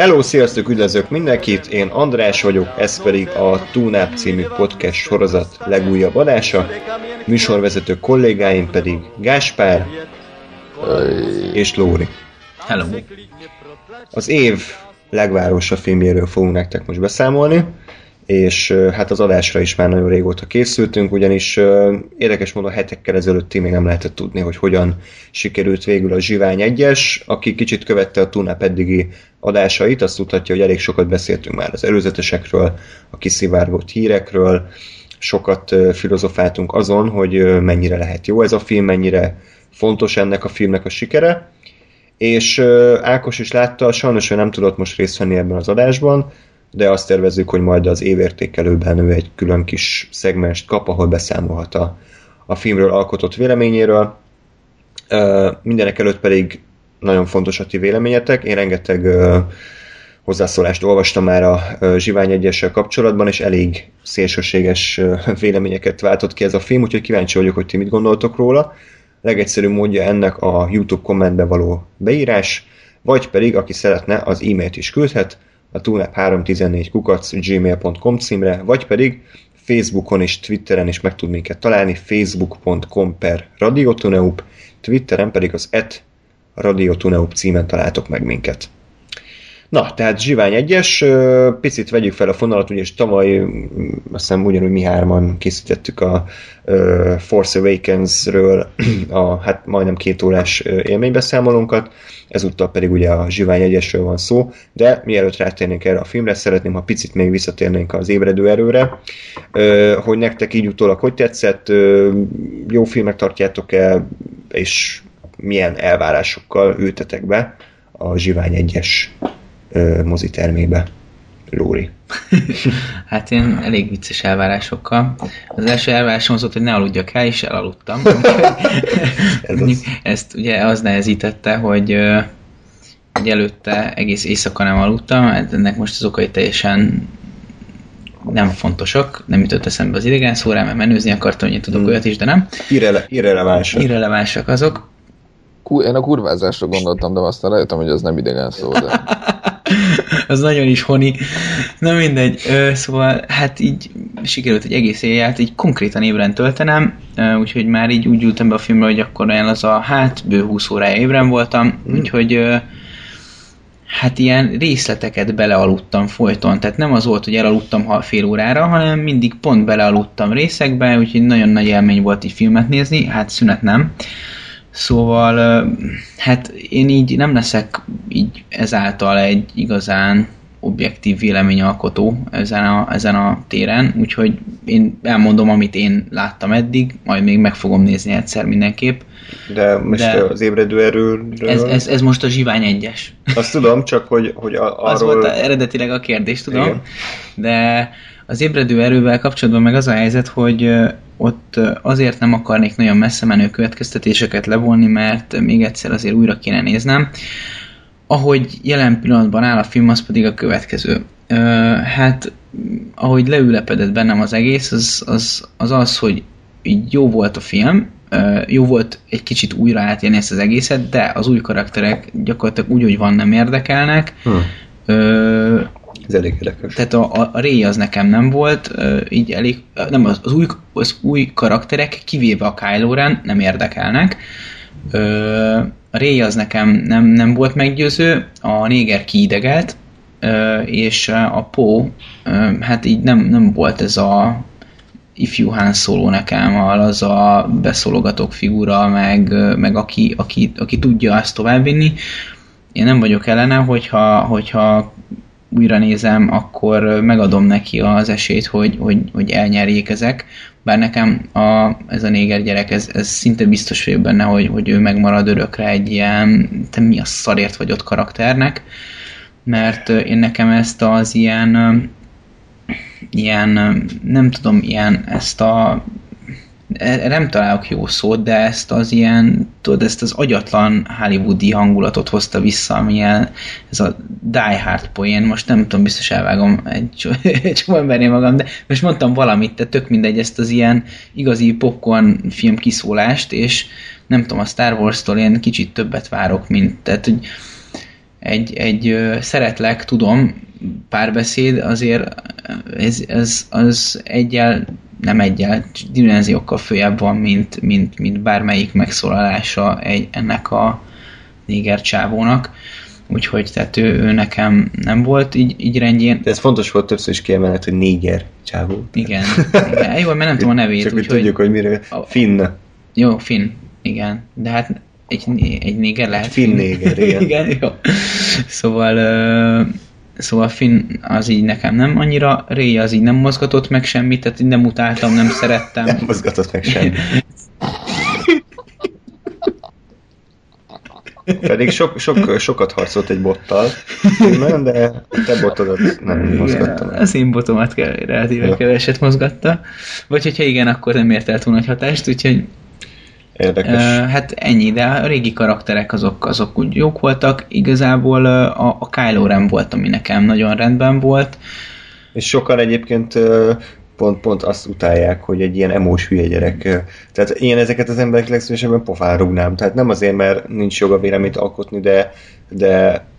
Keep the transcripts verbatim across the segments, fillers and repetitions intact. Hello, sziasztok, üdvözlök mindenkit, én András vagyok, ez pedig a TUNAP című podcast sorozat legújabb adása, műsorvezető kollégáim pedig Gáspár és Lóri. Hello. Az év legvárosabb filmjéről fogunk nektek most beszámolni, és hát az adásra is már nagyon régóta készültünk, ugyanis érdekes módon hetekkel ezelőtti még nem lehetett tudni, hogy hogyan sikerült végül a Zsivány Egyes. Aki kicsit követte a TUNAP eddigi adásait, azt tudhatja, hogy elég sokat beszéltünk már az előzetesekről, a kiszivárgott hírekről, sokat filozofáltunk azon, hogy mennyire lehet jó ez a film, mennyire fontos ennek a filmnek a sikere, és Ákos is látta, sajnos ő nem tudott most részt venni ebben az adásban, de azt tervezzük, hogy majd az évértékelőben ő egy külön kis szegmest kap, ahol beszámolhat a, a filmről alkotott véleményéről. Uh, mindenek előtt pedig nagyon fontos a ti véleményetek. Én rengeteg uh, hozzászólást olvastam már a uh, Zsivány Egyessel kapcsolatban, és elég szélsőséges uh, véleményeket váltott ki ez a film, úgyhogy kíváncsi vagyok, hogy ti mit gondoltok róla. Legegyszerűbb módja ennek a YouTube kommentbe való beírás, vagy pedig, aki szeretne, az e-mailt is küldhet, a tunap három tizennégy kukac gmail pont com címre, vagy pedig Facebookon és Twitteren is meg tud minket találni, facebook pont com per radiotuneup, Twitteren pedig az et radiotuneup címen találtok meg minket. Na, tehát Zsivány Egyes, picit vegyük fel a fonalat, ugyanis tavaly, azt hiszem ugyanúgy mi hárman készítettük a Force Awakensről a hát majdnem két órás élménybeszámolónkat, ezúttal pedig ugye a Zsivány Egyesről van szó, de mielőtt rátérnénk erre a filmre, szeretném, ha picit még visszatérnénk az ébredő erőre, hogy nektek így utólag hogy tetszett, jó filmek tartjátok-e, és milyen elvárásokkal ültetek be a Zsivány Egyes mozitermébe. Lóri. Hát én elég vicces elvárásokkal. Az első elvárásom az volt, hogy ne aludjak el, és elaludtam. Ez az. Ezt ugye az nehezítette, hogy, hogy előtte egész éjszaka nem aludtam, ennek most az okai teljesen nem fontosak, nem jutott eszembe az idegánszórá, mert menőzni akartam, hogy én tudok hmm. olyat is, de nem. Irrele- irrelevánsak. Irrelevánsak azok. Én a kurvázásra gondoltam, de aztán rájöttem, hogy az nem idegen szó, de... az nagyon is honi. Na mindegy. Szóval hát így sikerült egy egész éjjelt, így konkrétan ébren töltenem, úgyhogy már így úgy ültem be a filmre, hogy akkor olyan az a hát, bő húsz órája ébren voltam, hmm. úgyhogy hát ilyen részleteket belealudtam folyton. Tehát nem az volt, hogy elaludtam fél órára, hanem mindig pont belealudtam részekbe, úgyhogy nagyon nagy élmény volt így filmet nézni, hát szünet nem. Szóval, hát én így nem leszek így ezáltal egy igazán objektív véleményalkotó ezen a, ezen a téren, úgyhogy én elmondom, amit én láttam eddig, majd még meg fogom nézni egyszer mindenképp. De most De az ébredő erőről... Ez, ez, ez most a Zsivány Egyes. Azt tudom, csak hogy, hogy arról... Az volt a, eredetileg a kérdés, tudom. Igen. De az ébredő erővel kapcsolatban meg az a helyzet, hogy... ott azért nem akarnék nagyon messze menő következtetéseket levonni, mert még egyszer azért újra kéne néznem. Ahogy jelen pillanatban áll a film, az pedig a következő. Ö, hát, ahogy leülepedett bennem az egész, az az, az, az hogy így jó volt a film, ö, jó volt egy kicsit újra átélni ezt az egészet, de az új karakterek gyakorlatilag úgy, hogy van, nem érdekelnek. Hm. Ö, Ez elég érdekes. Tehát a, a Rey az nekem nem volt, így elég, nem, az, az, új, az új karakterek, kivéve a Kylo Ren, nem érdekelnek. A Rey az nekem nem, nem volt meggyőző, a néger kiidegelt, és a Poe, hát így nem, nem volt ez a ifjú Han Solo nekem, az a beszólogatók figura, meg, meg aki, aki, aki tudja ezt továbbvinni. Én nem vagyok ellene, hogyha, hogyha újra nézem, akkor megadom neki az esélyt, hogy, hogy, hogy elnyerjék ezek. Bár nekem a, ez a néger gyerek, ez, ez szinte biztos vagyok benne, hogy, hogy ő megmarad örökre egy ilyen, te mi a szarért vagy ott karakternek, mert én nekem ezt az ilyen, ilyen nem tudom, ilyen ezt a nem találok jó szót, de ezt az ilyen, tudod, ezt az agyatlan hollywoodi hangulatot hozta vissza, amilyen ez a Die Hard poén, most nem tudom, biztos elvágom egy csomó embernél magam, de most mondtam valamit, de tök mindegy, ezt az ilyen igazi popcorn film kiszólást, és nem tudom, a Star Wars-tól én kicsit többet várok, mint, tehát, hogy egy, egy szeretlek, tudom, párbeszéd, azért ez, ez, az egyel, nem egyel, dimenziókkal följebb van, mint, mint, mint bármelyik megszólalása egy, ennek a néger csávónak. Úgyhogy tehát ő, ő nekem nem volt így, így rendjén. De ez fontos volt többször is kiemelni, hogy néger csávó. Igen. De, jó, mert nem tudom a nevét. Csak úgy, hogy tudjuk, hogy miről. Finn. Jó, Finn. Igen. De hát egy, egy néger lehet. Egy Finn néger, igen. Igen, jó. Szóval... Ö- Szóval Finn az így nekem nem annyira, Rey az így nem mozgatott meg semmit, tehát nem utáltam, nem szerettem. Nem mozgatott meg semmit. Pedig sok, sok, sokat harcolt egy bottal, nem, de a te botodat nem mozgattam. Az én botomat relatíve keveset mozgatta. Vagy hogyha igen, akkor nem ért el túl nagy hatást, úgyhogy... Érdekes. Hát ennyi, de a régi karakterek azok, azok úgy jók voltak. Igazából a, a Kylo Ren volt, ami nekem nagyon rendben volt. És sokan egyébként pont, pont azt utálják, hogy egy ilyen emós hülye gyerek. Tehát én ezeket az emberek legszívesebben pofán rúgnám. Tehát nem azért, mert nincs joga véleményt alkotni, de, de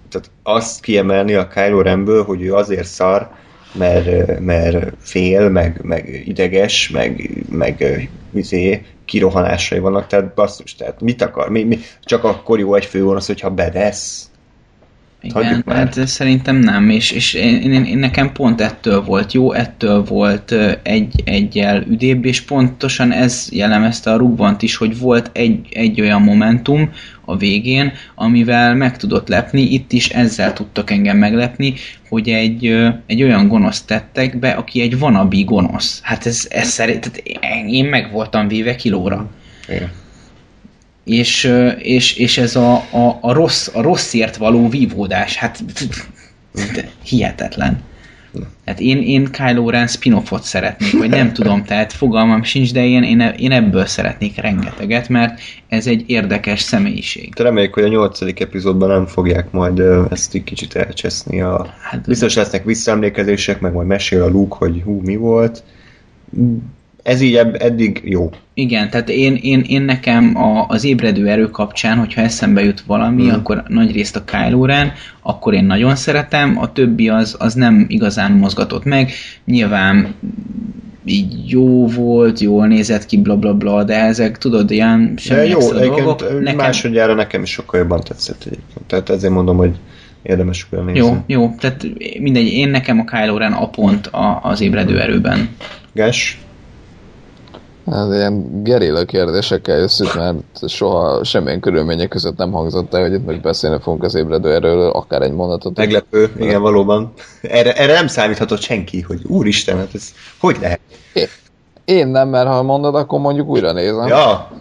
tehát azt kiemelni a Kylo Renből, hogy ő azért szar, mert, mert fél, meg, meg ideges, meg, meg izé, kirohanásai vannak, tehát basszus, tehát mit akar? Mi, mi? Csak akkor jó egy főgonosz, hogyha bedesz. Igen, hát szerintem nem, és, és én, én, én nekem pont ettől volt jó, ettől volt egy, egyel üdébb, és pontosan ez jellemezte a Rogue One-t is, hogy volt egy, egy olyan momentum a végén, amivel meg tudott lepni, itt is ezzel tudtak engem meglepni, hogy egy, egy olyan gonoszt tettek be, aki egy wannabe gonosz. Hát ez, ez szerint, tehát én meg voltam véve kilóra. Igen. És, és, és ez a, a, a, rossz, a rosszért való vívódás, hát hihetetlen. Hát én, én Kylo Ren spin-offot szeretnék, vagy nem tudom, tehát fogalmam sincs, de én, én ebből szeretnék rengeteget, mert ez egy érdekes személyiség. Te reméljük, hogy a nyolcadik epizódban nem fogják majd ezt így kicsit elcseszni. A... Hát, biztos lesznek visszaemlékezések, meg majd mesél a Luke, hogy hú, mi volt. Ez így eddig jó. Igen, tehát én, én, én nekem a, az ébredő erő kapcsán, hogyha eszembe jut valami, mm. akkor nagyrészt a Kylo Ren, akkor én nagyon szeretem, a többi az, az nem igazán mozgatott meg. Nyilván így jó volt, jól nézett ki, blablabla, bla, bla, de ezek, tudod, ilyen semmi extra dolgok. Nekem... Másodjára nekem is sokkal jobban tetszett egyébként. Tehát ezért mondom, hogy érdemes olyan nézni. Jó, jó, tehát mindegy, én nekem a Kylo Ren a pont a, az ébredő erőben. Gás? Hát ilyen gerilla kérdésekkel összük, mert soha semmilyen körülmények között nem hangzott el, hogy itt most beszélni fogunk az ébredő erőről, akár egy mondatot. Meglepő, de... igen, valóban. Erre, erre nem számíthatott senki, hogy úristen, hát ez hogy lehet? É, én nem, mert ha mondod, akkor mondjuk újra nézem. Ja.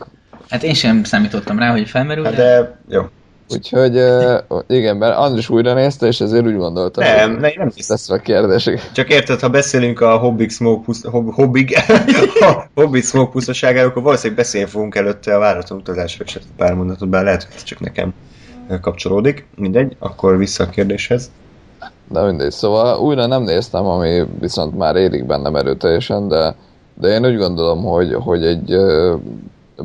Hát én sem számítottam rá, hogy felmerül. Hát de... de jó. Úgyhogy igen, mert Andris újra nézte, és ezért úgy gondoltam, nem, hogy nem tesz a kérdések. Csak érted, ha beszélünk a Hobbit Smoke pusztaságáról, akkor valószínűleg beszélni fogunk előtte a váratlan utazásra, és pár mondatot, bár lehet, hogy ez csak nekem kapcsolódik. Mindegy, akkor vissza a kérdéshez. De mindegy, szóval újra nem néztem, ami viszont már érik bennem erőteljesen, de, de én úgy gondolom, hogy, hogy egy...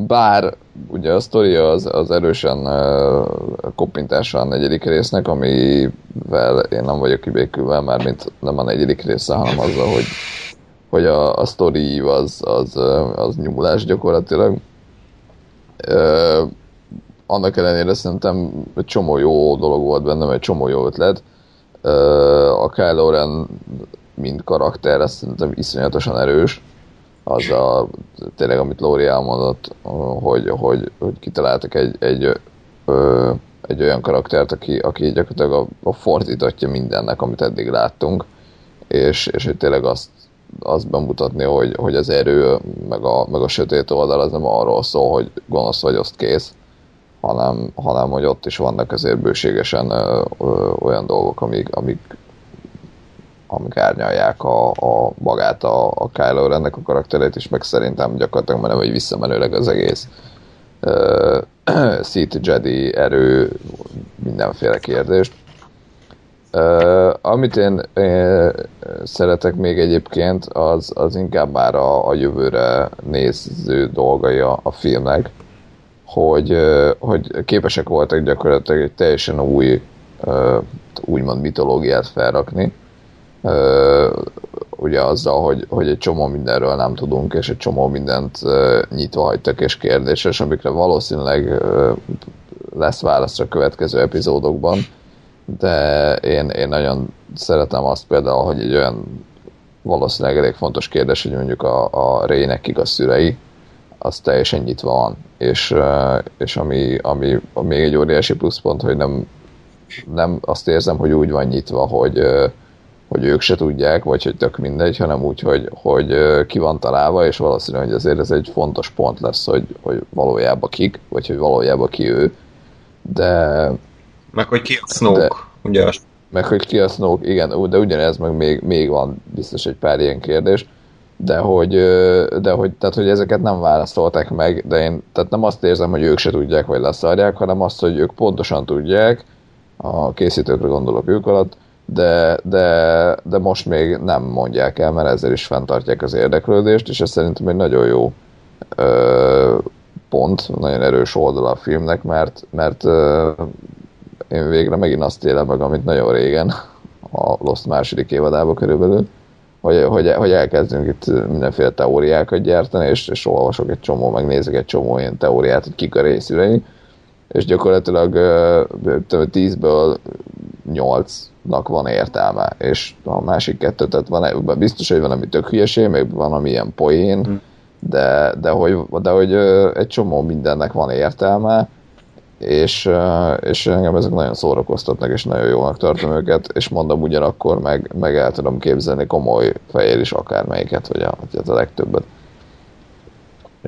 Bár ugye a sztoria az, az erősen uh, koppintása a negyedik résznek, amivel én nem vagyok kibékülve, mármint nem a negyedik része, hanem azzal, hogy, hogy a, a sztori az, az, az nyúlás gyakorlatilag. Uh, annak ellenére szerintem egy csomó jó dolog volt bennem, egy csomó jó ötlet. Uh, a Kylo Ren mint karakter, ez szerintem iszonyatosan erős. Az a, tényleg, amit Lóri elmondott, hogy, hogy, hogy kitaláltak egy, egy, ö, egy olyan karaktert, aki, aki gyakorlatilag a, a fordítatja mindennek, amit eddig láttunk, és, és hogy tényleg azt, azt bemutatni, hogy, hogy az erő, meg a, meg a sötét oldal az nem arról szól, hogy gonosz vagy, azt kész, hanem, hanem hogy ott is vannak azért bőségesen ö, ö, olyan dolgok, amik, amik amik árnyalják a, a magát a, a Kylo Rennek a karakterét is, meg szerintem gyakorlatilag majdnem, hogy visszamenőleg az egész uh, Sith, Jedi, erő, mindenféle kérdést. Uh, amit én uh, szeretek még egyébként, az, az inkább már a, a jövőre néző dolgai a, a filmnek, hogy, uh, hogy képesek voltak gyakorlatilag egy teljesen új uh, úgymond mitológiát felrakni. Uh, ugye azzal, hogy, hogy egy csomó mindenről nem tudunk, és egy csomó mindent uh, nyitva hagytak és kérdéses, amikre valószínűleg uh, lesz válasz a következő epizódokban. De én, én nagyon szeretem azt például, hogy egy olyan valószínűleg elég fontos kérdés, hogy mondjuk a, a Reynek kik a szülei, az teljesen nyitva van. És, és ami, ami még egy óriási pluszpont, hogy nem, nem azt érzem, hogy úgy van nyitva, hogy, hogy ők se tudják, vagy hogy tök mindegy, hanem úgy, hogy, hogy ki van találva, és valószínűleg azért ez egy fontos pont lesz, hogy, hogy valójában kik, vagy hogy valójában ki ő. De... Meg hogy ki a Snoke, de, ugye? Meg hogy ki a Snoke, igen, de ugyanez meg még, még van biztos egy pár ilyen kérdés, de hogy, de hogy, tehát, hogy ezeket nem választolták meg, de én tehát nem azt érzem, hogy ők se tudják, vagy leszarják, hanem azt, hogy ők pontosan tudják, a készítőkre gondolok ők alatt, de, de, de most még nem mondják el, mert ezzel is fenntartják az érdeklődést, és ez szerintem egy nagyon jó ö, pont, nagyon erős oldala a filmnek, mert, mert ö, én végre megint azt élem meg, amit nagyon régen a Lost második évadában körülbelül, hogy, hogy, hogy elkezdünk itt mindenféle teóriákat gyártani, és, és olvasok egy csomó, megnézek egy csomó ilyen teóriát, hogy kik a részülei, és gyakorlatilag tízből nyolcnak van értelme, és a másik kettő, tehát van, biztos, hogy van, ami tök hülyeség, meg van, ami ilyen poén, de, de, hogy, de hogy egy csomó mindennek van értelme, És, és engem ezek nagyon szórakoztatnak, és nagyon jónak tartom őket, és mondom ugyanakkor, meg, meg el tudom képzelni komoly fejjel is akármelyiket, vagy a, a legtöbbet.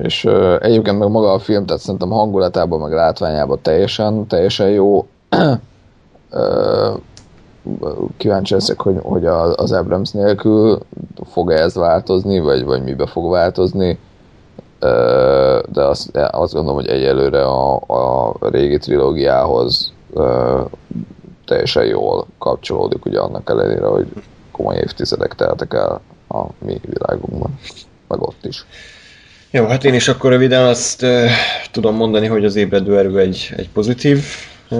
És egyébként meg maga a film, tehát szerintem hangulatában, meg látványában teljesen, teljesen jó. Kíváncsi leszek, hogy, hogy az Abrams nélkül fog-e ez változni, vagy, vagy mibe fog változni. De azt, azt gondolom, hogy egyelőre a, a régi trilógiához ö, teljesen jól kapcsolódik, ugye annak ellenére, hogy komoly évtizedek teltek el a mi világunkban, meg ott is. Jó, hát én is akkor röviden azt ö, tudom mondani, hogy az Ébredő erő egy, egy pozitív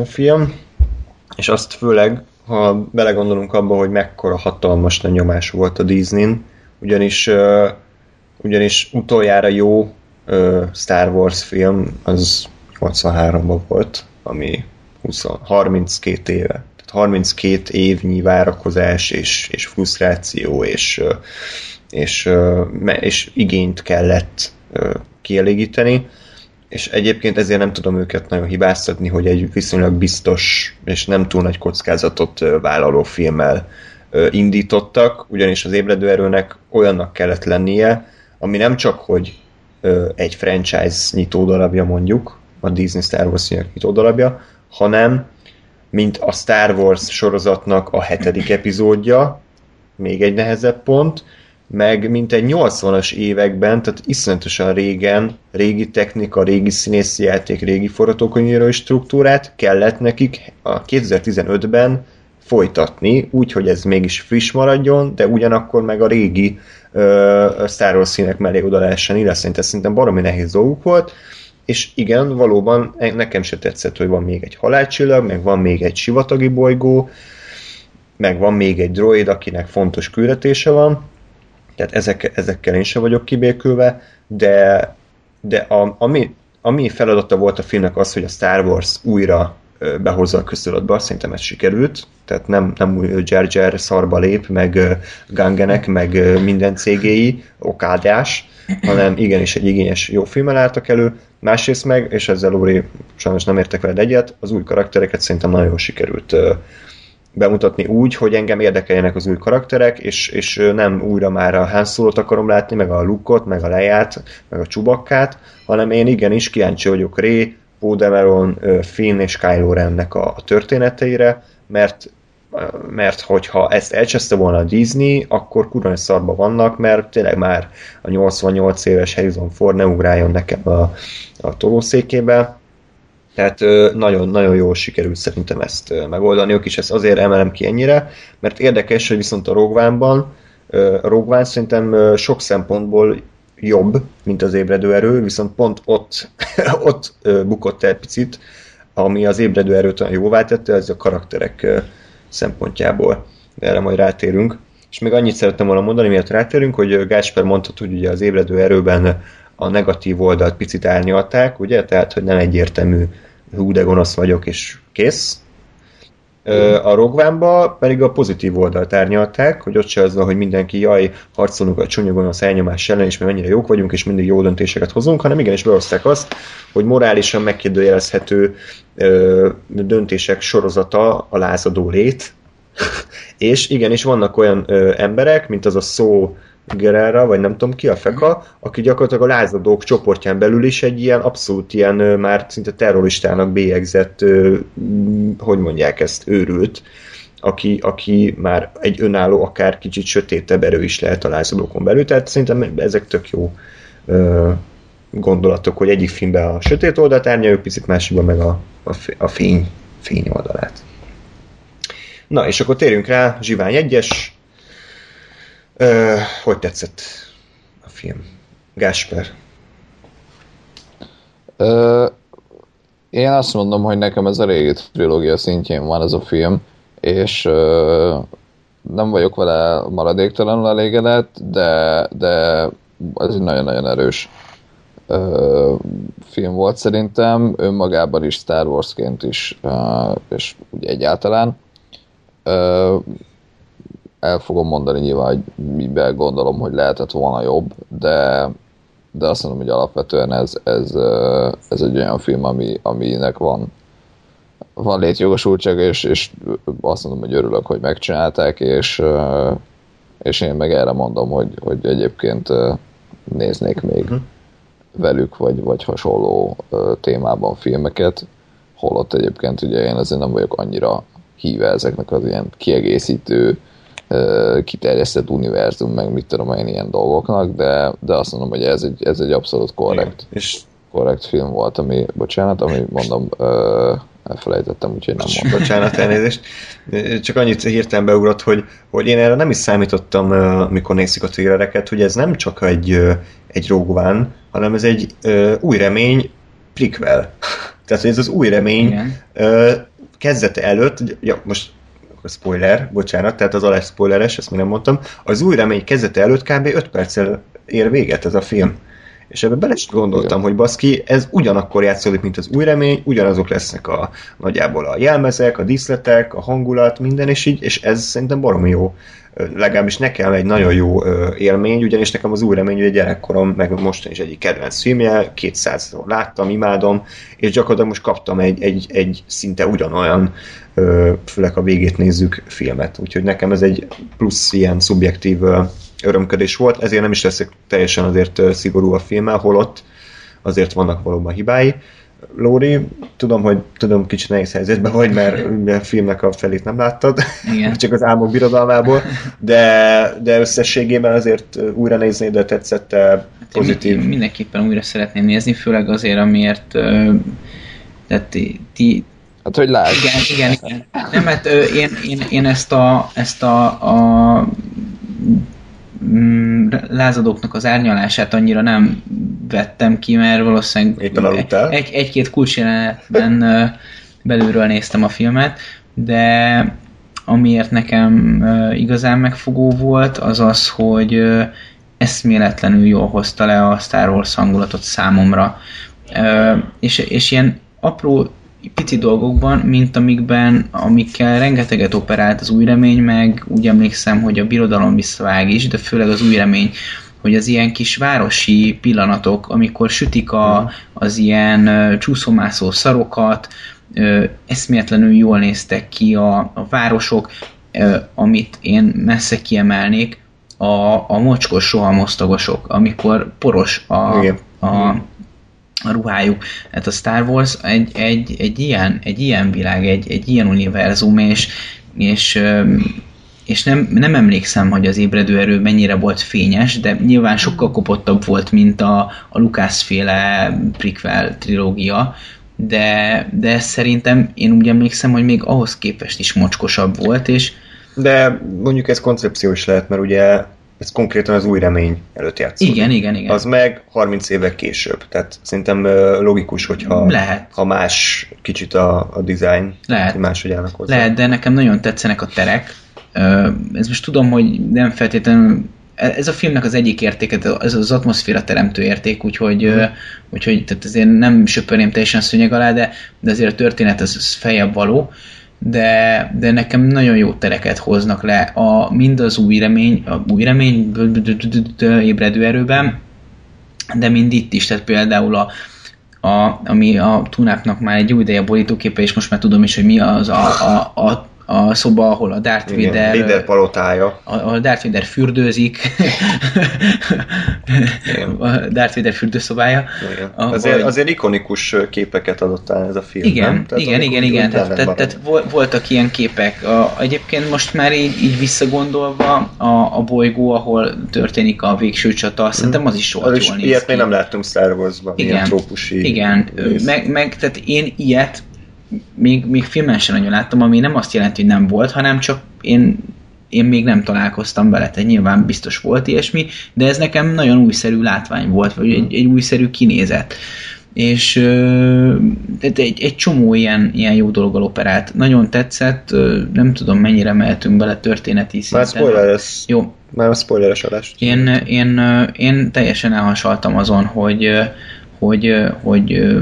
film, és azt főleg, ha belegondolunk abba, hogy mekkora hatalmas nyomás volt a Disneyn, ugyanis ö, ugyanis utoljára jó ö, Star Wars film az nyolcvanháromban volt, ami húsz, harminckét éve. Tehát harminckét évnyi várakozás és, és frusztráció és, és, és igényt kellett ö, kielégíteni, és egyébként ezért nem tudom őket nagyon hibáztatni, hogy egy viszonylag biztos és nem túl nagy kockázatot vállaló filmmel ö, indítottak, ugyanis az Ébredő erőnek olyannak kellett lennie, ami nem csak, hogy ö, egy franchise nyitódarabja mondjuk, a Disney Star Wars nyitódarabja, hanem mint a Star Wars sorozatnak a hetedik epizódja, még egy nehezebb pont, meg mint egy nyolcvanas években, tehát iszonyatosan régen, régi technika, régi színészi játék, régi forgatókönyvírói struktúrát kellett nekik a kétezer-tizenötben folytatni, úgyhogy ez mégis friss maradjon, de ugyanakkor meg a régi uh, Star Wars színek mellé oda lehessen illeszteni, tehát szerintem baromi nehéz dolguk volt, és igen, valóban nekem se tetszett, hogy van még egy halálcsillag, meg van még egy sivatagi bolygó, meg van még egy droid, akinek fontos küldetése van, tehát ezek, ezekkel én sem vagyok kibékülve, de, de a, ami, ami feladata volt a filmnek az, hogy a Star Wars újra behozza a köztudatba, szerintem ez sikerült, tehát nem, nem új Jar Jar szarba lép, meg Gangenek, meg minden cégéi okádás, hanem igenis egy igényes jó filmmel álltak elő, másrészt meg, és ezzel Lóri sajnos nem értek veled egyet, az új karaktereket szerintem nagyon sikerült bemutatni úgy, hogy engem érdekeljenek az új karakterek, és, és nem újra már a Han Solót akarom látni, meg a Luke-ot, meg a Leia-t, meg a Chewbaccát, hanem én igenis kíváncsi vagyok Rey, Poe Dameron, Finn és Kylo Rennek a történeteire, mert mert hogyha ezt elcseszte volna a Disney, akkor kurva szarba vannak, mert tényleg már a nyolcvannyolc éves Harrison Ford ne ugráljon nekem a, a tolószékébe. Tehát nagyon-nagyon jól sikerült szerintem ezt megoldaniuk, és ezt azért emelem ki ennyire, mert érdekes, hogy viszont a Rogue One-ban, a Rogue One szerintem sok szempontból jobb, mint az ébredő erő, viszont pont ott, ott bukott el picit, ami az ébredő erőt olyan jóvá tette, az a karakterek szempontjából. De erre majd rátérünk. És még annyit szerettem volna mondani, miért rátérünk, hogy Gáspár mondta, hogy ugye az ébredő erőben a negatív oldalt picit árnyalták, ugye? Tehát, hogy nem egyértelmű, hú, de gonosz vagyok, és kész. A Rogue One-ba pedig a pozitív oldalt árnyalták, hogy ott se az van, hogy mindenki jaj, harcolunk a csúnya gonosz elnyomás ellen, és mi mennyire jók vagyunk, és mindig jó döntéseket hozunk, hanem igenis beoszták azt, hogy morálisan megkérdőjelezhető ö, döntések sorozata a lázadó lét, és igenis vannak olyan ö, emberek, mint az a Saw Gerrera, vagy nem tudom ki, a feka, aki gyakorlatilag a lázadók csoportján belül is egy ilyen abszolút ilyen már szinte terroristának bélyegzett, hogy mondják ezt, őrült, aki, aki már egy önálló, akár kicsit sötétebb erő is lehet a lázadókon belül, tehát szerintem ezek tök jó gondolatok, hogy egyik filmben a sötét oldalt árnyaljuk, picit másikban meg a, a fény, fény oldalát. Na, és akkor térjünk rá, Zsivány Egyes. Öh, hogy tetszett a film? Gáspár? Öh, én azt mondom, hogy nekem ez a régi trilógia szintjén van ez a film, és öh, nem vagyok vele maradéktalanul elégedett, de, de ez egy nagyon-nagyon erős öh, film volt szerintem, önmagában is, Star Warsként is, öh, és ugye egyáltalán. Öh, el fogom mondani nyilván, hogy miben gondolom, hogy lehetett volna jobb, de, de azt mondom, hogy alapvetően ez, ez, ez egy olyan film, ami, aminek van, van létjogosultsága, és, és azt mondom, hogy örülök, hogy megcsinálták, és, és én meg erre mondom, hogy, hogy egyébként néznék még uh-huh. velük, vagy, vagy hasonló témában filmeket, holott egyébként ugye én azért nem vagyok annyira híve ezeknek az ilyen kiegészítő, kiterjesztett univerzum, meg mit tudom én ilyen dolgoknak, de, de azt mondom, hogy ez egy, ez egy abszolút korrekt, és... korrekt film volt, ami, bocsánat, ami mondom, ö, elfelejtettem, úgyhogy nem mondom. Bocsánat, elnézést. Csak annyit hirtelen beugrott, hogy, hogy én erre nem is számítottam, mikor néztük a trélereket, hogy ez nem csak egy, egy Rogue One, hanem ez egy ö, új remény prequel. Tehát ez az új remény ö, kezdete előtt, ja, most spoiler, bocsánat, tehát az alá spoileres, ezt még nem mondtam, az új remény kezdete előtt kb. öt perccel ér véget ez a film. És ebben bele is gondoltam, hogy baszki, ez ugyanakkor játszódik, mint az új remény, ugyanazok lesznek a nagyjából a jelmezek, a díszletek, a hangulat, minden, és így, és ez szerintem baromi jó. Legalábbis nekem egy nagyon jó élmény, ugyanis nekem az új remény, ugye gyerekkorom, meg mostan is egyik kedvenc filmje, kétszázról láttam, imádom, és gyakorlatilag most kaptam egy, egy, egy szinte ugyanolyan, főleg a végét nézzük, filmet. Úgyhogy nekem ez egy plusz ilyen szubjektív örömködés volt, ezért nem is leszek teljesen azért szigorú a filmmel, holott azért vannak valóban hibái. Lóri, tudom, hogy tudom, kicsit nehéz helyzetben vagy, mert a filmnek a felét nem láttad, csak az álmok birodalmából, de, de összességében azért újra nézni, de tetszett pozitív. Hát mindenképpen újra szeretném nézni, főleg azért, amiért tehát ti... Hát, hogy lásd. Igen, igen, igen. Nem, mert én, én, én ezt a, ezt a, a lázadóknak az árnyalását annyira nem vettem ki, mert valószínűleg egy, egy-két kulcsjelenetben belülről néztem a filmet, de amiért nekem igazán megfogó volt, az az, hogy eszméletlenül jól hozta le a Star Wars hangulatot számomra. És, és ilyen apró pici dolgokban, mint amikben, amikkel rengeteget operált az új remény, meg úgy emlékszem, hogy a birodalom visszavág is, de főleg az új remény, hogy az ilyen kis városi pillanatok, amikor sütik a, az ilyen csúszómászó szarokat, eszméletlenül jól néztek ki a, a városok, amit én messze kiemelnék, a, a mocskos sohamosztagosok, amikor poros a... Igen. a a ruhájuk. Hát a Star Wars egy, egy, egy, ilyen, egy ilyen világ, egy, egy ilyen univerzum, és és, és nem, nem emlékszem, hogy az ébredő erő mennyire volt fényes, de nyilván sokkal kopottabb volt, mint a, a Lucas-féle prequel trilógia, de, de szerintem én úgy emlékszem, hogy még ahhoz képest is mocskosabb volt, és de mondjuk ez koncepció is lehet, mert ugye ez konkrétan az új remény előtt játszódik. Igen, igen, igen. Az meg harminc évek később. Tehát szerintem logikus, hogyha lehet. Ha más kicsit a, a design máshogy állnak hozzá. Lehet, de nekem nagyon tetszenek a terek. Ez most tudom, hogy nem feltétlenül... Ez a filmnek az egyik értéke, ez az atmoszféra teremtő érték, úgyhogy, mm. úgyhogy tehát azért nem söpörném teljesen szőnyeg alá, de, de azért a történet az, az feljebb való. De, de nekem nagyon jó tereket hoznak le, a, mind az új remény, a új remény ébredő erőben, de mind itt is, tehát például a, a, ami a TUNAP-nak már egy új ideje borítóképe, és most már tudom is, hogy mi az a, a, a, a szoba, ahol a Darth Vader... Igen, Vader palotája. A Darth Vader fürdőzik. A Darth Vader fürdőszobája. Ahol... Azért, azért ikonikus képeket adott el ez a film, igen, nem? Tehát igen, igen, igen. Tehát, tehát, tehát voltak ilyen képek. A, egyébként most már így, így visszagondolva a, a bolygó, ahol történik a végső csata, szerintem az is soha jól néz ki. Ilyet még nem láttunk Star Wars-ban, ilyen trópusi... Igen, meg, meg tehát én ilyet Még, még filmen sem nagyon láttam, ami nem azt jelenti, hogy nem volt, hanem csak én, én még nem találkoztam vele, tehát nyilván biztos volt ilyesmi, de ez nekem nagyon újszerű látvány volt, vagy egy, egy újszerű kinézet. És egy, egy csomó ilyen, ilyen jó dologgal operált. Nagyon tetszett, nem tudom mennyire mehetünk bele történeti szinten. Már spoileres. Jó. Már a spoileres adás. Én, én, én teljesen elhasaltam azon, hogy hogy, hogy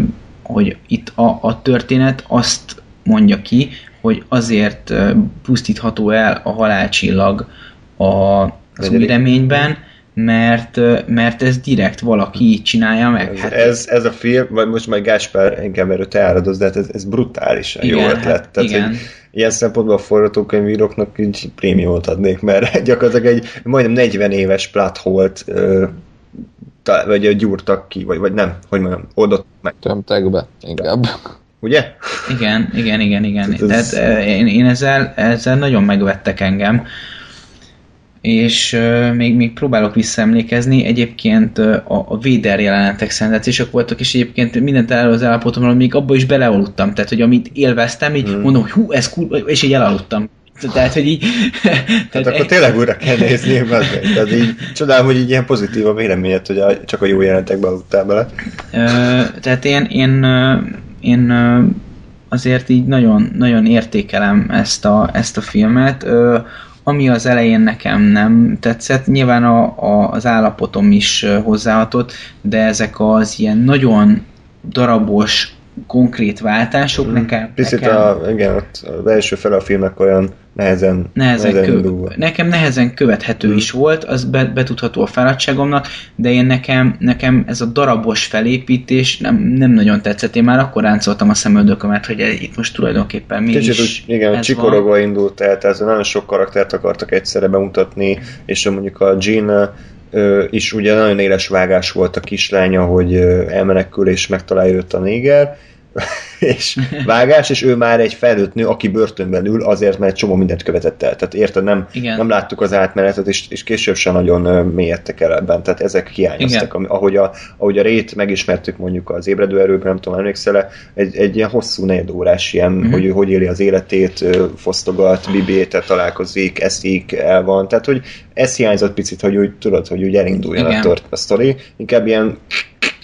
hogy itt a, a történet azt mondja ki, hogy azért pusztítható el a halálcsillag a, az új reményben, mert, mert ez direkt valaki csinálja meg. Hát ez, ez a film, vagy most majd Gáspár engem erről te áradoz, de hát ez, ez brutálisan igen, jó ötlet. Tehát, igen. Ilyen szempontból a forgatókönyvíróknak így prémiumot adnék, mert gyakorlatilag egy majdnem negyven éves plátholt vagy gyúrtak ki, vagy, vagy nem, hogy mondjam, oldott meg. Tömtek be, inkább. Ugye? Igen, igen, igen, igen. Tehát ez... Tehát én, én ezzel, ezzel nagyon megvettek engem, és uh, még, még próbálok visszaemlékezni, egyébként uh, a, a Vader jelenetek szenzációsak voltak, és egyébként mindent elő az állapotomról, még abba is belealudtam, tehát hogy amit élveztem, így hmm. mondom, hogy hú, ez kurva, és így elaludtam. Tehát, hogy így... Tehát, tehát akkor tényleg újra kell nézni, mert tehát így csodálom, hogy így ilyen pozitív a véleményed, hogy a, csak a jó jelentekben aludtál bele. Ö, tehát én, én, én azért így nagyon, nagyon értékelem ezt a, ezt a filmet, Ö, ami az elején nekem nem tetszett, nyilván a, a, az állapotom is hozzáadott, de ezek az ilyen nagyon darabos, konkrét váltások hmm. nekem... Picit a, igen, az első fele a filmek olyan nehezen... Nehezen, nehezen köv, nekem nehezen követhető hmm. is volt, az betudható a fáradtságomnak, de én nekem, nekem ez a darabos felépítés nem, nem nagyon tetszett. Én már akkor ráncoltam a szemöldökömet, hogy itt most tulajdonképpen mi Kicsit, is igen, csikorogva indult el, tehát nagyon sok karaktert akartak egyszerre bemutatni, és mondjuk a Jyn... és ugye nagyon éles vágás volt a kislánya, hogy elmenekül és megtalálja őt a néger, és vágás, és ő már egy felnőtt nő, aki börtönben ül azért, mert csomó mindent követett el. Tehát érted, nem, nem láttuk az átmenetet, és, és később sem nagyon mélyedtek el ebben. Tehát ezek hiányoztak. Ami, ahogy, a, ahogy a Reyt megismertük mondjuk az ébredő erőben, nem tudom, emlékszel-e, egy, egy ilyen hosszú negyedórás ilyen, mm-hmm. hogy ő hogy éli az életét, fosztogat, bibétet találkozik, eszik, el van. Tehát, hogy ez hiányzott picit, hogy úgy tudod, hogy úgy elinduljon a, tört, a sztori. Inkább ilyen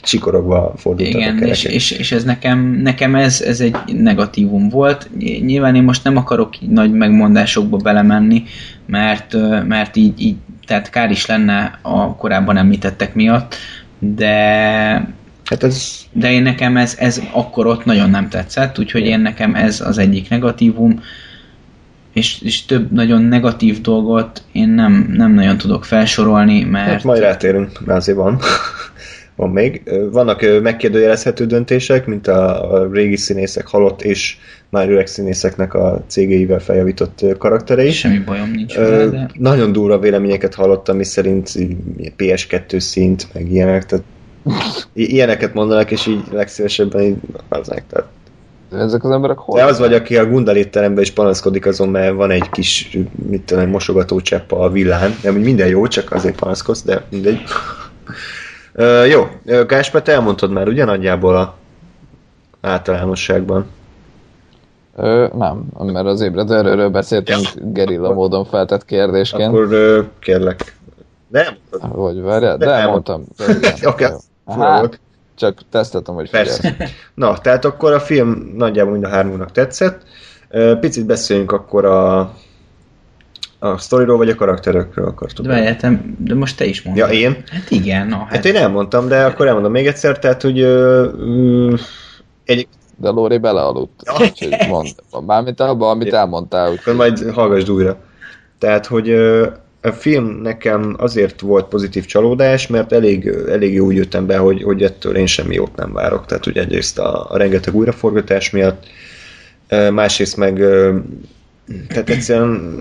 csikorogva fordultak a kereket. Igen, és, és, és ez nekem, nekem ez, ez egy negatívum volt. Nyilván én most nem akarok nagy megmondásokba belemenni, mert, mert így, így, tehát kár is lenne a korábban említettek miatt, de, hát ez... de én nekem ez, ez akkor ott nagyon nem tetszett, úgyhogy én nekem ez az egyik negatívum, és, és több nagyon negatív dolgot én nem, nem nagyon tudok felsorolni, mert... Hát majd rátérünk, mert azért van. Van még. Vannak megkérdőjelezhető döntések, mint a, a régi színészek halott és már öreg színészeknek a cégéivel feljavított karakterei. Semmi bajom nincs vele, de... Nagyon durva véleményeket hallottam, mi szerint pé es kettő szint, meg ilyenek. Tehát, ilyeneket mondanak, és így legszívesebben így az nektek. ezek az emberek hol? De az vagy, aki a Gundalétteremben is panaszkodik azon, mert van egy kis, mit tudom, mosogató csepp a villán. Nem, minden jó, csak azért panaszkodsz, de mindegy. Ö, jó, Gáspár, te elmondtad már ugyanadjából a általánosságban. Ö, nem, mert az ébredő erőről beszéltünk ja. gerilla módon feltett kérdésként. Akkor ö, kérlek. Nem? Vagy várjál, de elmondtam. Oké, okay. Csak teszteltem, hogy persze. Na, tehát akkor a film nagyjából mind a hármunknak tetszett. Picit beszéljünk akkor a, a sztoriról, vagy a karakterökről akartuk. De, mellettem, de most te is mondtad. Ja, én? Hát igen. No, hát, hát én elmondtam, de akkor elmondom még egyszer, tehát hogy uh, egy... De Lóri belealudt. Ja. Úgyhogy mondtam. Bármint abban, amit elmondtál. Úgyhogy... Majd hallgassd újra. Tehát, hogy... Uh, a film nekem azért volt pozitív csalódás, mert elég, elég úgy jöttem be, hogy, hogy ettől én semmi jót nem várok. Tehát ugye egyrészt a, a rengeteg újraforgatás miatt, másrészt meg tehát egyszerűen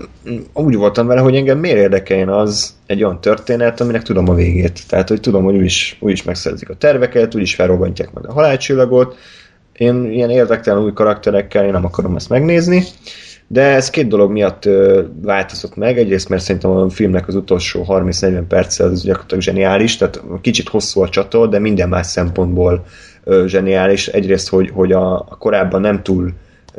úgy voltam vele, hogy engem miért érdekeljen az egy olyan történet, aminek tudom a végét. Tehát, hogy tudom, hogy úgyis úgy megszerzik a terveket, úgyis felrobbantják meg a halálcsillagot. Én ilyen érdektelen új karakterekkel én nem akarom ezt megnézni. De ez két dolog miatt ö, változott meg. Egyrészt, mert szerintem a filmnek az utolsó harminc-negyven perc az gyakorlatilag zseniális, tehát kicsit hosszú a csatol, de minden más szempontból ö, zseniális. Egyrészt, hogy, hogy a, a korábban nem túl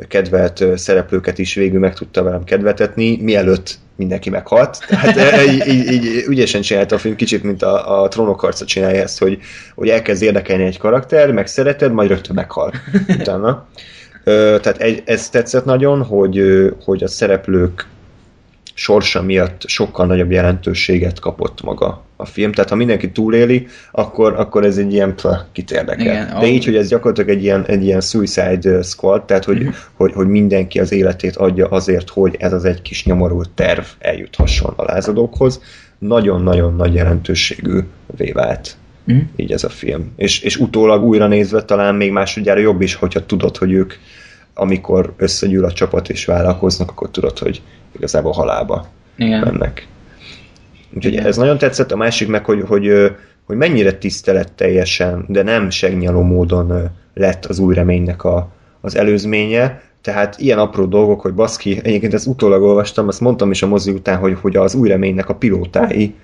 kedvelt ö, szereplőket is végül meg tudta velem kedvetetni, mielőtt mindenki meghalt. Tehát így, így, így ügyesen csinálta a film, kicsit, mint a, a Trónok harca csinálja ezt, hogy, hogy elkezd érdekelni egy karakter, meg szereted, majd rögtön meghal utána. Tehát ez tetszett nagyon, hogy, hogy a szereplők sorsa miatt sokkal nagyobb jelentőséget kapott maga a film. Tehát ha mindenki túléli, akkor, akkor ez egy ilyen plá, kit érdekel. Igen, de így, hogy ez gyakorlatilag egy ilyen, egy ilyen Suicide Squad, tehát hogy, uh-huh. hogy, hogy mindenki az életét adja azért, hogy ez az egy kis nyomorult terv eljuthasson a lázadókhoz. Nagyon-nagyon nagy jelentőségűvé vált. Mm. Így ez a film. És, és utólag újra nézve talán még másodjára jobb is, hogyha tudod, hogy ők amikor összegyűl a csapat és vállalkoznak, akkor tudod, hogy igazából halálba igen. mennek. Úgyhogy igen. ez nagyon tetszett. A másik meg, hogy, hogy, hogy mennyire tiszteletteljesen, de nem segnyaló módon lett az új reménynek a, az előzménye. Tehát ilyen apró dolgok, hogy baszki, egyébként ezt utólag olvastam, azt mondtam is a mozi után, hogy, hogy az új reménynek a pilótái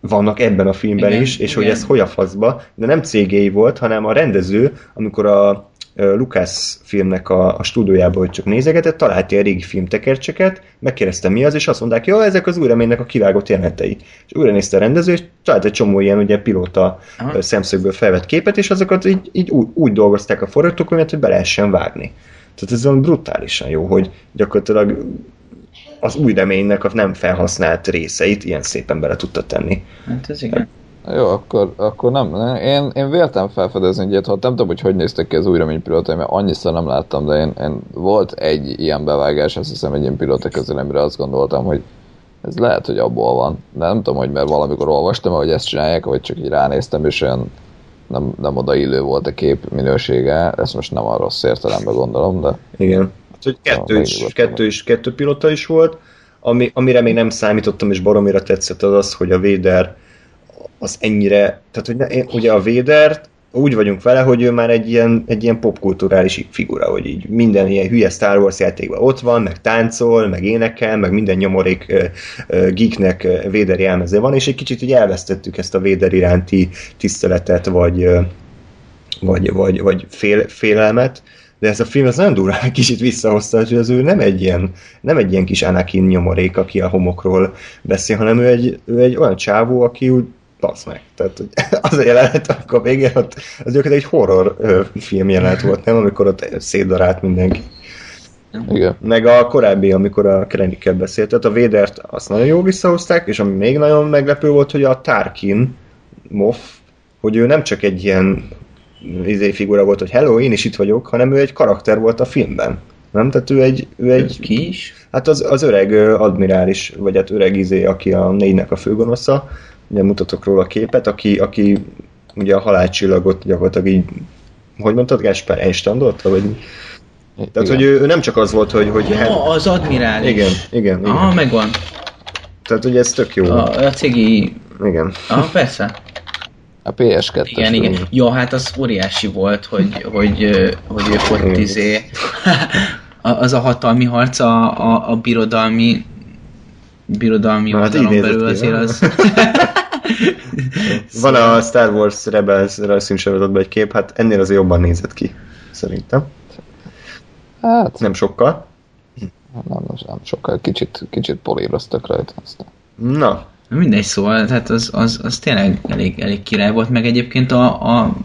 vannak ebben a filmben igen, is, és igen. hogy ez hogy a faszba, de nem cégéi volt, hanem a rendező, amikor a Lucas filmnek a, a stúdiójából csak nézegetett, talált ilyen régi filmtekercseket, megkérdeztem mi az, és azt mondták, jó, ezek az új reménynek a kivágott jelenetei. És újra nézte a rendező, és talált egy csomó ilyen ugye, pilóta aha. szemszögből felvett képet, és azokat így, így úgy, úgy dolgozták a forgatókönyvet, hogy be lehessen vágni. Tehát ez olyan brutálisan jó, hogy gyakorlatilag az új reménynek a nem felhasznált részeit ilyen szépen bele tudta tenni. Hát ez igen. Jó, akkor, akkor nem. Én, én véltem felfedezni egy ilyet, nem tudom, hogy hogy néztek ki az új remény pilótai, mert annyiszor nem láttam, de én, én volt egy ilyen bevágás, azt hiszem egy ilyen pilóta közül, amire azt gondoltam, hogy ez lehet, hogy abból van. De nem tudom, hogy mert valamikor olvastam, hogy ezt csinálják, vagy csak így ránéztem, és olyan nem, nem odaillő volt a kép minősége. Ezt most nem a rossz értelemben gondolom, de... Igen. Hogy kettő, is, kettő, is, kettő pilóta is volt, ami, amire még nem számítottam, és baromira tetszett az az, hogy a Vader az ennyire, tehát hogy ne, én, ugye a Vader, úgy vagyunk vele, hogy ő már egy ilyen, egy ilyen popkulturális figura, hogy így minden ilyen hülye Star Wars játékban ott van, meg táncol, meg énekel, meg minden nyomorék geeknek Vader jelmeze van, és egy kicsit így elvesztettük ezt a Vader iránti tiszteletet, vagy, vagy, vagy, vagy fél, félelmet, de ez a film az nagyon durán kicsit visszahozta, hogy az ő nem egy ilyen, nem egy ilyen kis Anakin nyomorék, aki a homokról beszél, hanem ő egy, ő egy olyan csávó, aki úgy basz meg. Tehát az a jelenet, amikor végén ott, az gyakorlatilag egy horror film jelenet volt, nem? Amikor ott szétdarált mindenki. Igen. Meg a korábbi, amikor a Krennickel beszélt, tehát a Vadert azt nagyon jól visszahozták, és ami még nagyon meglepő volt, hogy a Tarkin Moff, hogy ő nem csak egy ilyen izé figura volt, hogy hello, én is itt vagyok, hanem ő egy karakter volt a filmben. Nem? Tehát ő egy... Ő egy ki is? Hát az, az öreg admirális, vagy hát öreg izé, aki a négynek a főgonosza. Ugye mutatok róla a képet, aki, aki ugye a halálcsillagot gyakorlatilag így... Hogy mondtad, Gáspár? Einstein-dolta? Vagy... Tehát, igen. hogy ő, ő nem csak az volt, hogy... hogy ja, hát... az admirális. Igen, igen. igen. Aha, megvan. Tehát, hogy ez tök jó. A, a cigi... Igen. Aha, persze. A pé es kettes. Igen, igen. Jó, ja, hát az óriási volt, hogy, hogy, hogy ők ott izé... az a hatalmi harc a, a, a birodalmi... birodalmi na, oldalon belül azért az... Van a Star Wars Rebels rajzszínsorozatban egy kép, hát ennél azért jobban nézett ki, szerintem. Hát... Nem sokkal. Nem, nem sokkal, kicsit, kicsit políroztak rajta aztán. Na. Mindegy, szóval, tehát az, az, az tényleg elég, elég király volt, meg egyébként a, a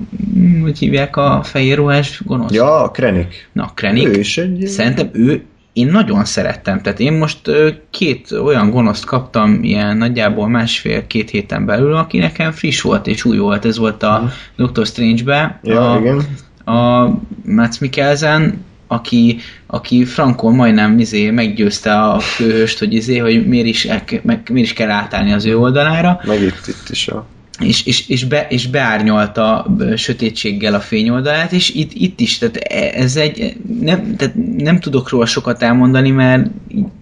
hogy hívják a fehér ruhás gonosz? Ja, a Krennic. Na, Krennic. Ő is egy... Szerintem ő, én nagyon szerettem, tehát én most két olyan gonoszt kaptam ilyen nagyjából másfél-két héten belül, aki nekem friss volt és új volt, ez volt a mm. doktor Strange-be, ja, a, igen. a Mads Mikkelsen, aki, aki frankon majdnem izé, meggyőzte a főhőst, hogy, izé, hogy miért, is el, meg, miért is kell átállni az ő oldalára. Meg itt, itt is a... És, és, és, be, és beárnyalta sötétséggel a fényoldalát, és itt, itt is, tehát ez egy, nem, tehát nem tudok róla sokat elmondani, mert...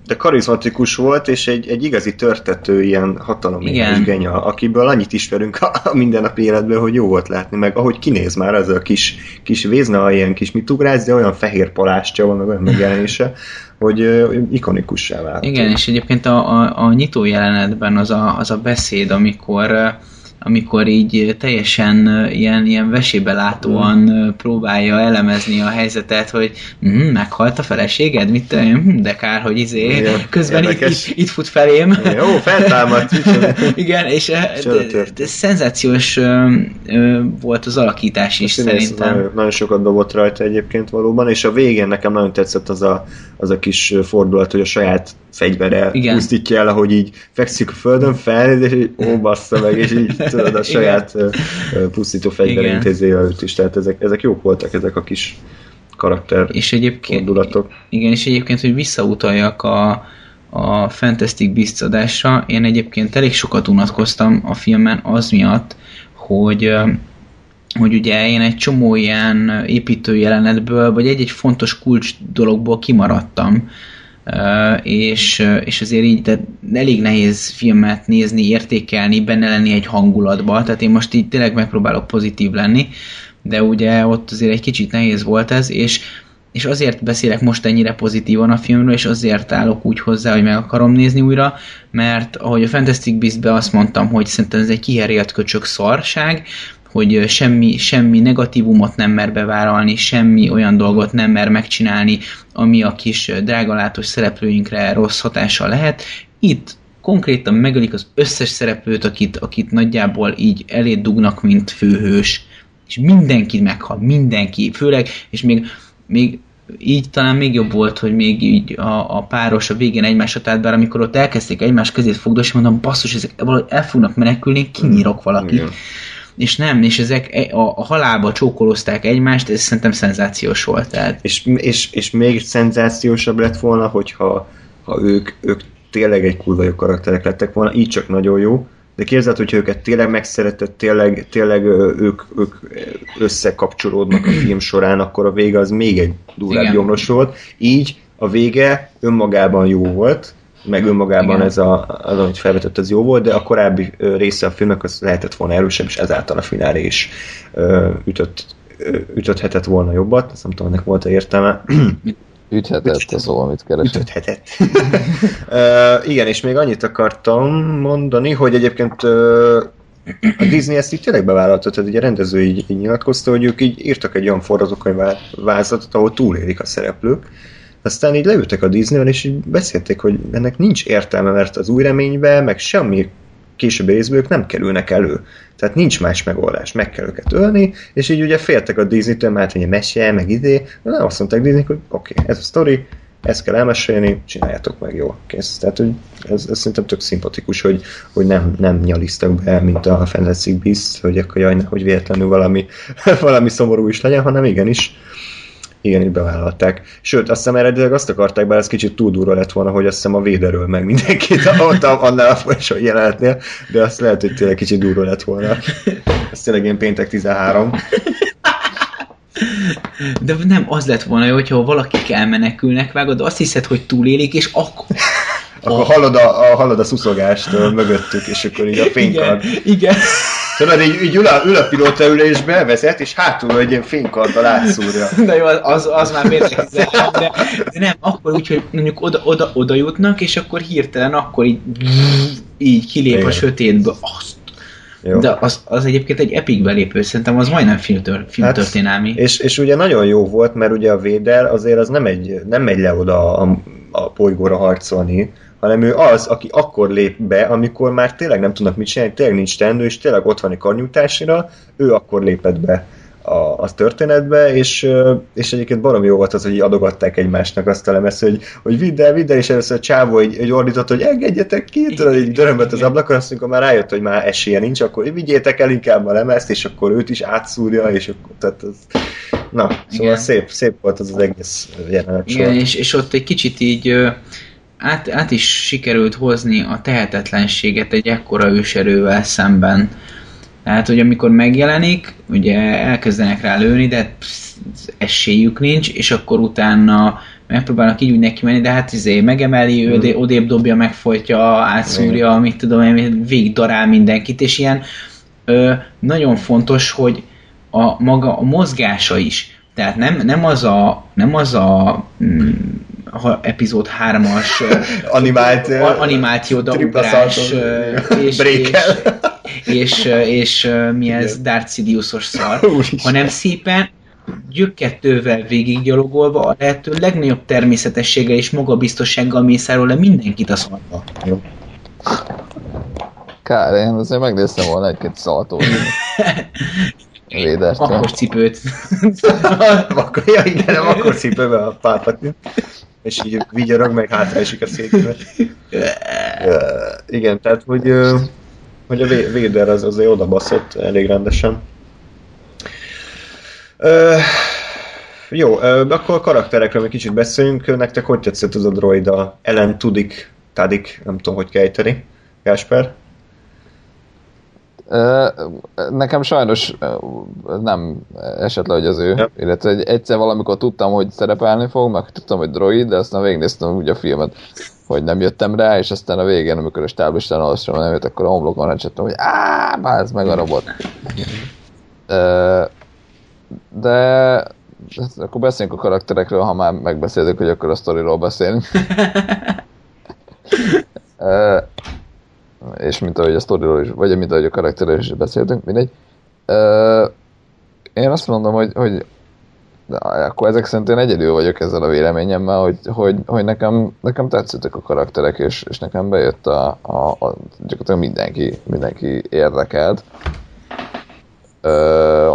De karizmatikus volt, és egy, egy igazi törtető ilyen hatalomérés genya, akiből annyit ismerünk a mindennapi életből, hogy jó volt látni, meg ahogy kinéz már ez a kis, kis vézna, ilyen kis mitugrász, de olyan fehér palástja van, meg olyan megjelenése, hogy uh, ikonikussá vált. Igen, és egyébként a, a, a nyitó jelenetben az a, az a beszéd, amikor... amikor így teljesen ilyen, ilyen vesébelátóan mm. próbálja elemezni a helyzetet, hogy mm, meghalt a feleséged? Mit te? Mm, de kár, hogy izé, igen, közben itt, itt, itt fut felém. Jó, feltámadt. Igen, és de, de szenzációs ö, ö, volt az alakítás is, szerintem. Nagyon, nagyon sokat dobott rajta egyébként valóban, és a végén nekem nagyon tetszett az a, az a kis fordulat, hogy a saját fegyverrel pusztítja el, ahogy így fekszik a földön, felnéz, és ó, bassza meg, és így tudod, a saját pusztító fegyverre intézi őt is. Tehát ezek, ezek jók voltak, ezek a kis karakter fordulatok. Igen, és egyébként, hogy visszautaljak a, a Fantastic Beasts adásra, én egyébként elég sokat unatkoztam a filmen az miatt, hogy hogy ugye én egy csomó ilyen építő jelenetből, vagy egy-egy fontos kulcs dologból kimaradtam. Uh, és, és azért így tehát elég nehéz filmet nézni, értékelni, benne lenni egy hangulatba, tehát én most így tényleg megpróbálok pozitív lenni, de ugye ott azért egy kicsit nehéz volt ez, és, és azért beszélek most ennyire pozitívan a filmről, és azért állok úgy hozzá, hogy meg akarom nézni újra, mert ahogy a Fantastic Beasts-ben azt mondtam, hogy szerintem ez egy kiherélt köcsök szarság, hogy semmi, semmi negatívumot nem mer bevállalni, semmi olyan dolgot nem mer megcsinálni, ami a kis drágalátos szereplőinkre rossz hatással lehet. Itt konkrétan megölik az összes szereplőt, akit, akit nagyjából így elé dugnak, mint főhős. És mindenki meghal, mindenki, főleg, és még, még így talán még jobb volt, hogy még így a, a páros a végén egymás után, bár amikor ott elkezdték egymás kezét fogdosni, mondom, basszus, ezek valahogy el fognak menekülni, kinyírok valakit. Igen. És nem, és ezek a, a halálba csókolozták egymást, ez szerintem szenzációs volt. Tehát. És, és, és még szenzációsabb lett volna, hogyha ha ők, ők tényleg egy kurva jó karakterek lettek volna, így csak nagyon jó, de képzeld, hogyha őket tényleg megszeretett, tényleg, tényleg ők, ők összekapcsolódnak a film során, akkor a vége az még egy durvább gyomros volt. Így a vége önmagában jó volt, meg önmagában igen. ez a, az, amit felvetett, az jó volt, de a korábbi része a filmnek az lehetett volna erősebb, és ezáltal a finálé is ö, ütött, ö, ütöthetett volna jobbat. Azt nem tudom, ennek volt-e értelme. Üthetett, Üthetett. Az szó, amit keresett. Üthetett. uh, igen, és még annyit akartam mondani, hogy egyébként uh, a Disney ezt így tényleg bevállalta, tehát ugye a rendező így, így nyilatkozta, hogy ők így írtak egy olyan forgatókönyvvázatot, ahol túlélik a szereplők. Aztán így leültek a Disney-ben, és így beszélték, hogy ennek nincs értelme, mert az új reménybe, meg semmi későbbi részből nem kerülnek elő. Tehát nincs más megoldás, meg kell őket ölni, és így ugye féltek a Disney-től, mert hogy mese, meg idé, de nem azt mondták Disney-nek, hogy oké, okay, ez a sztori, ezt kell elmesélni, csináljátok meg, jó, kész. Tehát hogy ez, ez szerintem tök szimpatikus, hogy, hogy nem, nem nyalisztak be, mint a Fantastic Beasts, hogy akkor jaj, nehogy véletlenül valami, valami szomorú is legyen, hanem igenis. Igen, így bevállalták. Sőt, azt hiszem eredetileg azt akarták, bár ez kicsit túl durva lett volna, hogy azt hiszem a Vaderről meg mindenkit ott annál a folyosó jelenetnél, de azt lehet, hogy tényleg kicsit durva lett volna. Ez tényleg én péntek tizenhárom. De nem, az lett volna jó, hogyha valakik elmenekülnek, vágod, azt hiszed, hogy túlélik, és akkor... Akkor hallod a, a, hallod a szuszogást mögöttük, és akkor így a fénykard. Igen, igen. Szóval így, így ül a, ül a pilótaülésbe, vezet, és hátul egy ilyen fénykarddal átszúrja. Na jó, az, az már miért de, de nem, akkor úgy, hogy mondjuk oda, oda, oda jutnak, és akkor hirtelen akkor így, így kilép igen. a sötétből. Azt. Jó. De az, az egyébként egy epic belépő, szerintem az majdnem filmtör, filmtörténelmi. Hát, és, és ugye nagyon jó volt, mert ugye a Vader azért az nem, egy, nem megy le oda a, a bolygóra harcolni, hanem ő az, aki akkor lép be, amikor már tényleg nem tudnak mit csinálni, tényleg nincs teendő, és tényleg ott van egy karnyújtásra, ő akkor lépett be a, a történetbe, és, és egyébként baromi jó volt az, hogy adogatták egymásnak azt a lemezt, hogy, hogy vidd el, vidd el, és először a csávó így, így ordított, hogy engedjetek ki, tudod, így dörömbölt az ablakon, azt mondjuk, már rájött, hogy már esélye nincs, akkor vigyétek el inkább a lemezt, és akkor őt is átszúrja, és akkor, tehát az... Na, szóval igen. szép, szép volt az az egész jelenet sor. Igen, és, és ott egy kicsit így... Át, át is sikerült hozni a tehetetlenséget egy ekkora őserővel szemben. Tehát, hogy amikor megjelenik, ugye elkezdenek rá lőni, de psz, esélyük nincs, és akkor utána megpróbálnak így úgy neki menni, de hát izé megemeli, hmm. ödé, odébb dobja, megfojtja, átszúrja, hmm. mit tudom én, végig darál mindenkit, és ilyen ö, nagyon fontos, hogy a maga a mozgása is. Tehát nem, nem az a... Nem az a mm, Ha epizód hármas animált, animált Yoda ugrás, és, és, és, és mi ez Darth Sidious-os szar, hanem szépen gyökkettővel végiggyalogolva a lehető legnagyobb természetességgel és magabiztossággal mészárol le mindenkit a szarba. Kár, én azért megnéztem volna egy-két szaltót. Védertől. Akkor cipőt. Ja, igen, nem akkor cipőbe a pápat. És így vigyorog, meg hátra esik a székbe. Igen, tehát, hogy, hogy a Vader az azért odabaszott elég rendesen. Uh, jó, akkor karakterekről egy kicsit beszéljünk. Nektek hogy tetszett az a droida? Ellen Tudik, Tadik, nem tudom, hogy kejteni. Gáspár? Nekem sajnos nem esett le, hogy az ő, ja. illetve egyszer valamikor tudtam, hogy szerepelni fog, meg tudtam, hogy droid, de aztán végignéztem úgy a filmet, hogy nem jöttem rá, és aztán a végén, amikor a stáblistán alsóra nem jött, akkor a homlokon ráncsettem, hogy áááá, bázd meg a robot. De akkor beszéljünk a karakterekről, ha már megbeszéltük, hogy akkor a sztoriról beszélünk. És mint ahogy a sztoriról is, vagy mint ahogy a karakterről is beszéltünk, mindegy. Én azt mondom, hogy, hogy akkor ezek szerint én egyedül vagyok ezzel a véleményemmel, hogy, hogy, hogy nekem, nekem tetszettek a karakterek, és, és nekem bejött a, a, a gyakorlatilag mindenki, mindenki érdekelt. Ö,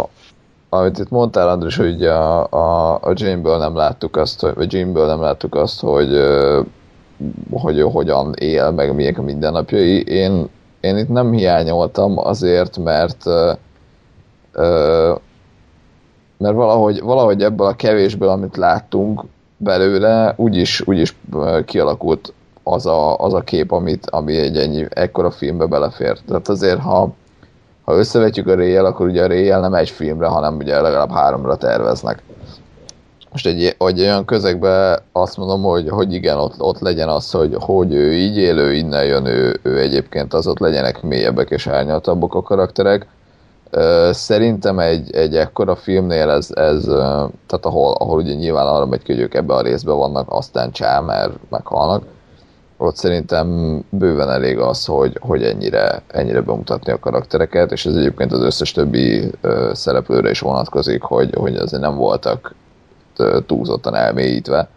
amit itt mondtál, Andris, hogy a, a, a Jynből nem láttuk azt, vagy Jynből nem láttuk azt, hogy hogy ő hogyan él, meg milyek a mindennapjai. Én, én itt nem hiányoltam azért, mert ö, mert valahogy, valahogy ebből a kevésből, amit láttunk belőle, úgyis, úgyis kialakult az a, az a kép, amit, ami egy ennyi, ekkora filmbe belefért. Tehát azért, ha, ha összevetjük a Reyjel, akkor ugye a Reyjel nem egy filmre, hanem ugye legalább háromra terveznek. Most egy, egy olyan közegben azt mondom, hogy, hogy igen, ott, ott legyen az, hogy, hogy ő így élő, innen jön ő, ő egyébként, az ott legyenek mélyebbek és árnyaltabbak a karakterek. Szerintem egy, egy ekkora filmnél ez, ez tehát ahol, ahol ugye nyilván arra megy, hogy ők ebben a részben vannak, aztán csá, mert meghalnak. Ott szerintem bőven elég az, hogy, hogy ennyire, ennyire bemutatni a karaktereket, és ez egyébként az összes többi szereplőre is vonatkozik, hogy, hogy azért nem voltak túlzottan elmélyítve,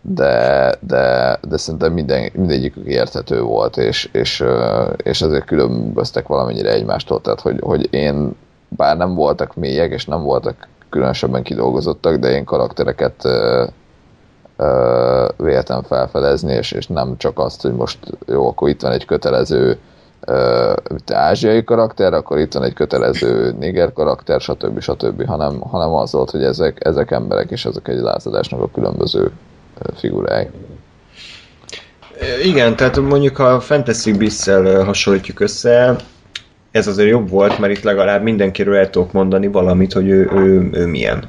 de, de, de szerintem minden, mindegyikük érthető volt, és, és, és azért különböztek valamennyire egymástól, tehát hogy, hogy én, bár nem voltak mélyek, és nem voltak különösebben kidolgozottak, de én karaktereket ö, ö, véltem felfedezni, és, és nem csak azt, hogy most jó, akkor itt van egy kötelező Uh, ázsiai karakter, akkor itt van egy kötelező néger karakter, stb. stb. Hanem, hanem az volt, hogy ezek, ezek emberek és ezek egy lázadásnak a különböző figurái. Igen, tehát mondjuk ha a Fantastic Beasts-szel hasonlítjuk össze, ez azért jobb volt, mert itt legalább mindenkiről el tudok mondani valamit, hogy ő, ő, ő milyen.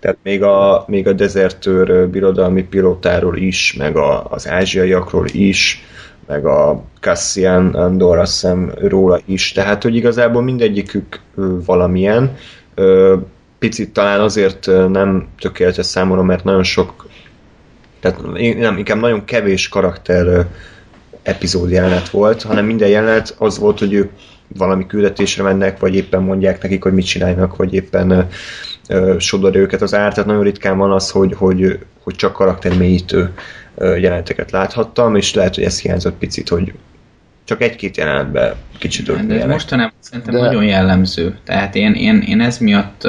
Tehát még a, még a dezertőr birodalmi pilótáról is, meg a, az ázsiaiakról is, meg a Cassian Andor, azt hiszem, róla is, tehát hogy igazából mindegyikük valamilyen. Picit talán azért nem tökéletes számomra, mert nagyon sok, tehát nem, inkább nagyon kevés karakter epizód jelenet volt, hanem minden jelenet az volt, hogy ők valami küldetésre mennek, vagy éppen mondják nekik, hogy mit csinálnak, vagy éppen uh, sodorja őket az ár, tehát nagyon ritkán van az, hogy, hogy, hogy csak karaktermélyítő jeleneteket láthattam, és lehet, hogy ez hiányzott picit, hogy csak egy-két jelenetben kicsit örülnének. Mostanában szerintem de... nagyon jellemző, tehát én, én, én ez miatt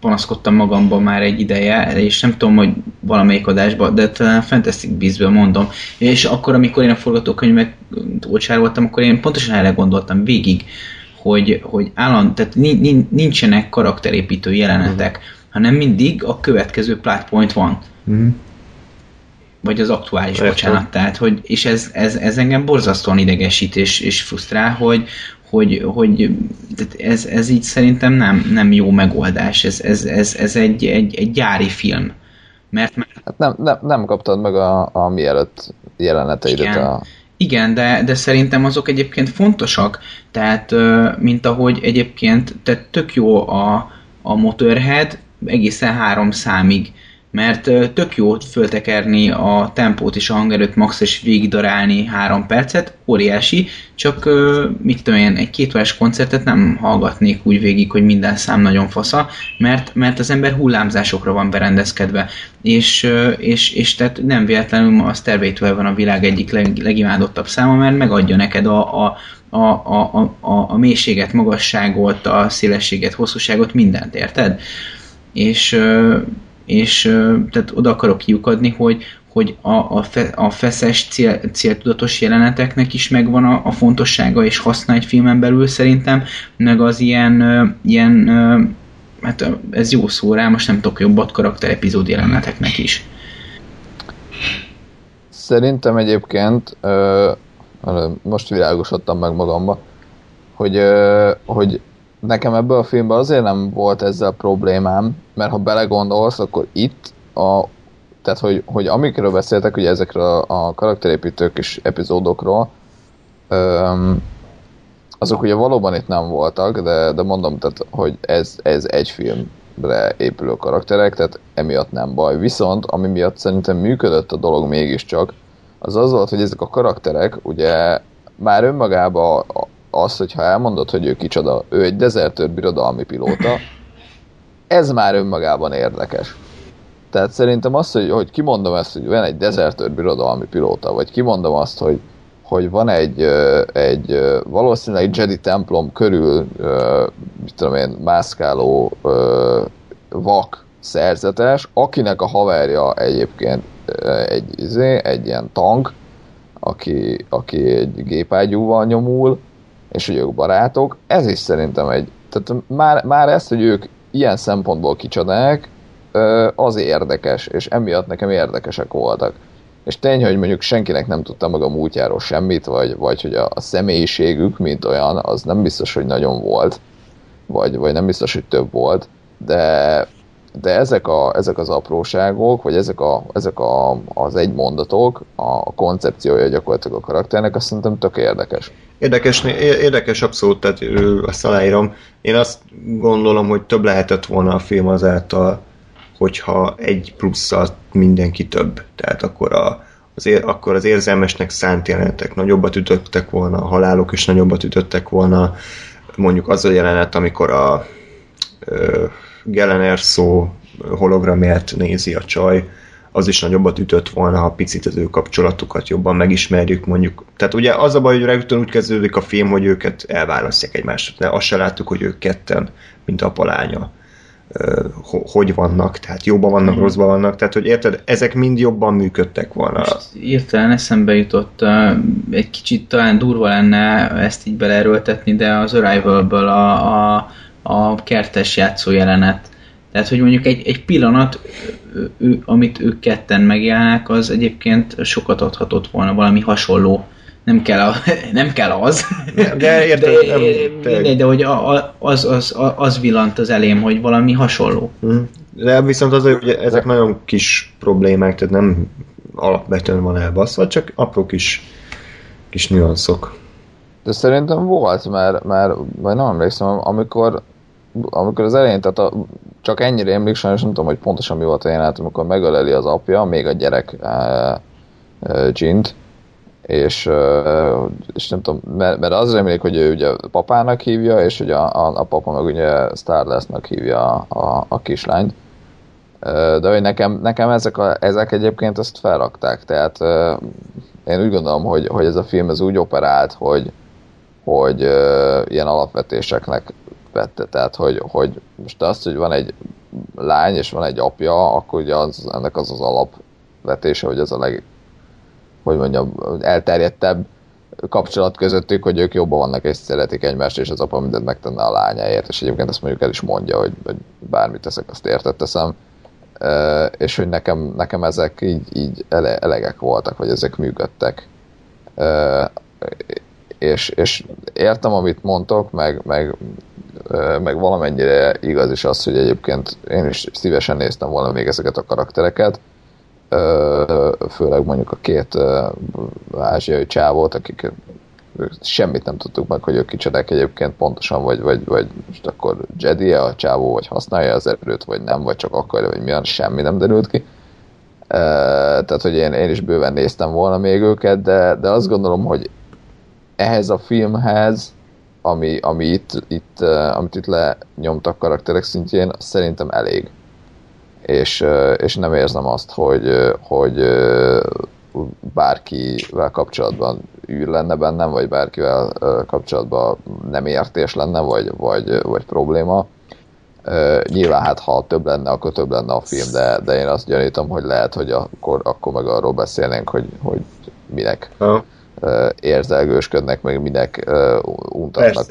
panaszkodtam magamban már egy ideje, és nem tudom, hogy valamelyik adásban, de talán Fantastic Beasts-ből mondom. És akkor, amikor én a forgatókönyvet olcsároltam, akkor én pontosan erre gondoltam végig, hogy, hogy állandó, tehát nincsenek karakterépítő jelenetek, uh-huh. hanem mindig a következő plotpoint van. Uh-huh. Vagy az aktuális, Értem. bocsánat, tehát, hogy, és ez, ez, ez engem borzasztóan idegesít és, és frusztrál, hogy, hogy, hogy tehát ez, ez így szerintem nem, nem jó megoldás, ez, ez, ez, ez egy, egy, egy gyári film. Mert már... hát nem, nem, nem kaptad meg a, a mielőtt jeleneteidet. Igen, a... Igen de, de szerintem azok egyébként fontosak, tehát mint ahogy egyébként, tehát tök jó a, a Motorhead egészen három számig, mert tök jó föltekerni a tempót és a hangerőt max és végigdarálni három percet, óriási, csak mit tudom én, egy két órás koncertet nem hallgatnék úgy végig, hogy minden szám nagyon fasza, mert, mert az ember hullámzásokra van berendezkedve, és, és, és tehát nem véletlenül a Stairway to Heaven van a világ egyik leg, legimádottabb száma, mert megadja neked a, a A, a, a, a, a mélységet, magasságot, a szélességet, hosszúságot, mindent, érted? És és tehát oda akarok kiukadni, hogy, hogy a, a, fe, a feszes cél, céltudatos jeleneteknek is megvan a, a fontossága és haszna egy filmen belül szerintem, meg az ilyen, ilyen hát ez jó szó rá, most nem tudok jobbat, karakter epizód jeleneteknek is. Szerintem egyébként most világosodtam meg magamba, hogy, hogy nekem ebből a filmben azért nem volt ezzel problémám, mert ha belegondolsz, akkor itt a, tehát hogy, hogy amikről beszéltek, ugye ezekről a, a karakterépítő kis epizódokról, öm, azok ugye valóban itt nem voltak, de, de mondom, tehát, hogy ez, ez egy filmre épülő karakterek, tehát emiatt nem baj. Viszont, ami miatt szerintem működött a dolog mégiscsak, az az volt, hogy ezek a karakterek ugye már önmagában a, az, hogyha elmondod, hogy ő kicsoda, ő egy dezertőr birodalmi pilóta, ez már önmagában érdekes. Tehát szerintem az, hogy, hogy kimondom ezt, hogy van egy dezertőr birodalmi pilóta, vagy kimondom azt, hogy, hogy van egy, egy valószínűleg Jedi templom körül, mit tudom én, mászkáló vak szerzetes, akinek a haverja egyébként egy, egy ilyen tank, aki, aki egy gépágyúval nyomul, és hogy ők barátok, ez is szerintem egy... Tehát már, már ezt, hogy ők ilyen szempontból kicsodák, az érdekes, és emiatt nekem érdekesek voltak. És tény, hogy mondjuk senkinek nem tudta meg a múltjáról semmit, vagy, vagy hogy a, a személyiségük, mint olyan, az nem biztos, hogy nagyon volt, vagy, vagy nem biztos, hogy több volt, de, de ezek, a, ezek az apróságok, vagy ezek, a, ezek a, az egymondatok, a koncepciója gyakorlatilag a karakternek, azt szerintem tök érdekes. Érdekes, érdekes abszolút, tehát azt aláírom. Én azt gondolom, hogy több lehetett volna a film azáltal, hogyha egy plusszal mindenki több. Tehát akkor, a, az, ér, akkor az érzelmesnek szánt jelenetek nagyobbat ütöttek volna, a halálok is nagyobbat ütöttek volna. Mondjuk az a jelenet, amikor a Jyn Erso hologramját nézi a csaj, az is nagyobbat ütött volna, ha picit az ő kapcsolatukat jobban megismerjük, mondjuk. Tehát ugye az a baj, hogy rögtön úgy kezdődik a film, hogy őket elválasztják egymást. De azt se láttuk, hogy ők ketten, mint apa lánya, hogy vannak, tehát jobban vannak, mm. rosszban vannak, tehát hogy érted, ezek mind jobban működtek volna. Most hirtelen eszembe jutott, egy kicsit talán durva lenne ezt így beleerőltetni, de az Arrival-ből a, a, a kertes játszó jelenet. Tehát, hogy mondjuk egy, egy pillanat, ő, amit ők ketten megjelennek, az egyébként sokat adhatott volna, valami hasonló. Nem kell, a, nem kell az. De, de értem. De, nem, mindegy, de hogy a, a, az, az, az villant az elém, hogy valami hasonló. De viszont az, hogy ezek nagyon kis problémák, tehát nem alapvetően van elbaszva, csak apró kis kis nüanszok. De szerintem volt, mert, mert nem emlékszem, amikor, amikor az elején, tehát a, csak ennyire emlékszem, és nem tudom, hogy pontosan mi volt a jelenet, amikor megöleli az apja, még a gyerek Jint, és, és nem tudom, mert, mert az remélik, hogy ő ugye papának hívja, és hogy a, a, a papa meg ugye Starlessnak hívja a, a, a kislányt. De hogy nekem, nekem ezek, a, ezek egyébként ezt felrakták, tehát én úgy gondolom, hogy, hogy ez a film ez úgy operált, hogy, hogy ilyen alapvetéseknek vette, tehát hogy, hogy most azt, hogy van egy lány és van egy apja, akkor ugye az, ennek az az alapvetése, hogy ez a leg, hogy mondjam, elterjedtebb kapcsolat közöttük, hogy ők jobban vannak és szeretik egymást, és az apa mindent megtenne a lányáért, és egyébként ezt mondjuk el is mondja, hogy, hogy bármit teszek, azt érted teszem. Uh, és hogy nekem, nekem ezek így, így ele, elegek voltak, vagy ezek működtek. Uh, és, és értem, amit mondtok, meg, meg, uh, meg valamennyire igaz is az, hogy egyébként én is szívesen néztem volna még ezeket a karaktereket, uh, főleg mondjuk a két uh, ázsiai csávót, akik semmit nem tudtuk meg, hogy ők kicsodák egyébként pontosan, vagy, vagy, vagy most akkor Jedi-e a csávó, vagy használja az erőt, vagy nem, vagy csak akarja, vagy milyen, semmi nem derült ki. E, tehát, hogy én, én is bőven néztem volna még őket, de, de azt gondolom, hogy ehhez a filmhez, ami, ami itt, itt, amit itt lenyomtak karakterek szintjén, szerintem elég. És, és nem érzem azt, hogy, hogy bárkivel kapcsolatban űr lenne bennem, vagy bárkivel kapcsolatban nem értés lenne, vagy, vagy, vagy probléma. Nyilván hát, ha több lenne, akkor több lenne a film, de, de én azt gyanítom, hogy lehet, hogy akkor, akkor meg arról beszélnénk, hogy, hogy minek ha. érzelgősködnek, meg minek untatnak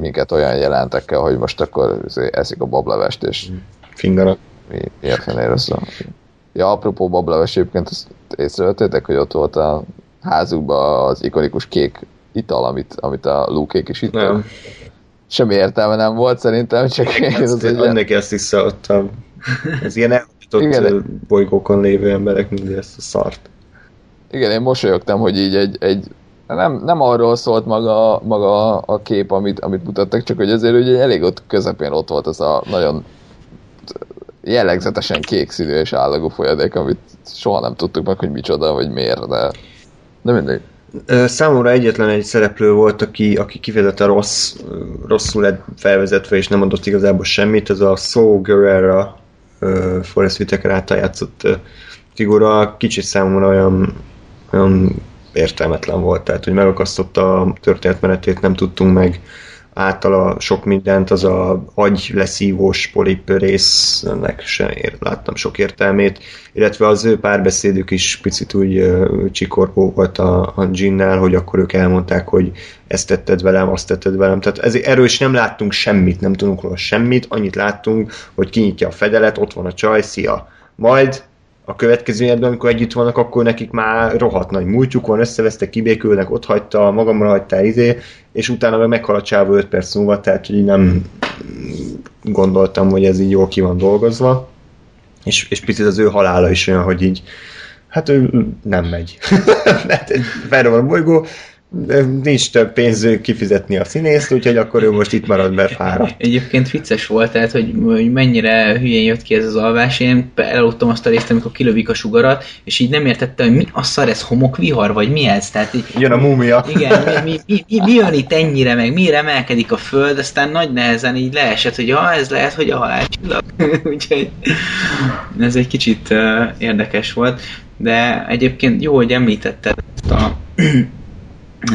minket olyan jelentekkel, hogy most akkor eszik a bablevest, és fingarak. Érteni éreztem. Ja, apropó bableves, egyébként azt észrevettétek, hogy ott volt a házukban az ikonikus kék ital, amit, amit a Luke-ék is itt. Semmi értelme nem volt szerintem, csak annak ezt visszaadtam. Ez ilyen elhagyott bolygókon lévő emberek mindig ezt a szart. Igen, én mosolyogtam, hogy így egy... egy nem, nem arról szólt maga, maga a kép, amit, amit mutattak, csak hogy azért ugye elég ott közepén ott volt az a nagyon... jellegzetesen kék színű és állagú folyadék, amit soha nem tudtuk meg, hogy micsoda, vagy miért, de, de mindegy. Számomra egyetlen egy szereplő volt, aki, aki kifejezetten rossz, rosszul lett felvezetve, és nem adott igazából semmit, ez a Saw Gerrera uh, Forrest Whitaker által játszott uh, figura, kicsit számomra olyan, olyan értelmetlen volt, tehát hogy megakasztotta a történetmenetét, nem tudtunk meg általa sok mindent, az a agy leszívós polip résznek sem ér, láttam sok értelmét, illetve az ő párbeszédük is picit úgy uh, csikorgó volt a, a Jynnel, hogy akkor ők elmondták, hogy ezt tetted velem, azt tetted velem, tehát ez, erről is nem láttunk semmit, nem tudunk róla semmit, annyit láttunk, hogy kinyitja a fedelet, ott van a csaj, szia, majd a következő évben, amikor együtt vannak, akkor nekik már rohadt nagy múltjuk van, összevesztek, kibékülnek, ott hagyta, magamra hagytál izé, és utána meg meghal a csávó öt perc múlva, tehát így nem gondoltam, hogy ez így jól ki van dolgozva, és, és picit az ő halála is olyan, hogy így, hát ő nem megy. Mert felre van a bolygó, nincs több pénz kifizetni a színészt, úgyhogy akkor ő most itt marad, mert fáradt. Egyébként vicces volt, tehát, hogy, hogy mennyire hülyén jött ki ez az alvás. Én elaludtam azt a részt, amikor kilövik a sugarat, és így nem értettem, hogy mi a szar, ez homokvihar, vagy mi ez? Tehát így, jön a múmia. Igen, mi, mi, mi, mi, mi jön itt ennyire, meg mire emelkedik a föld, aztán nagy nehezen így leesett, hogy ha ez lehet, hogy a halálcsillag. Úgyhogy ez egy kicsit uh, érdekes volt, de egyébként jó, hogy említetted ezt a...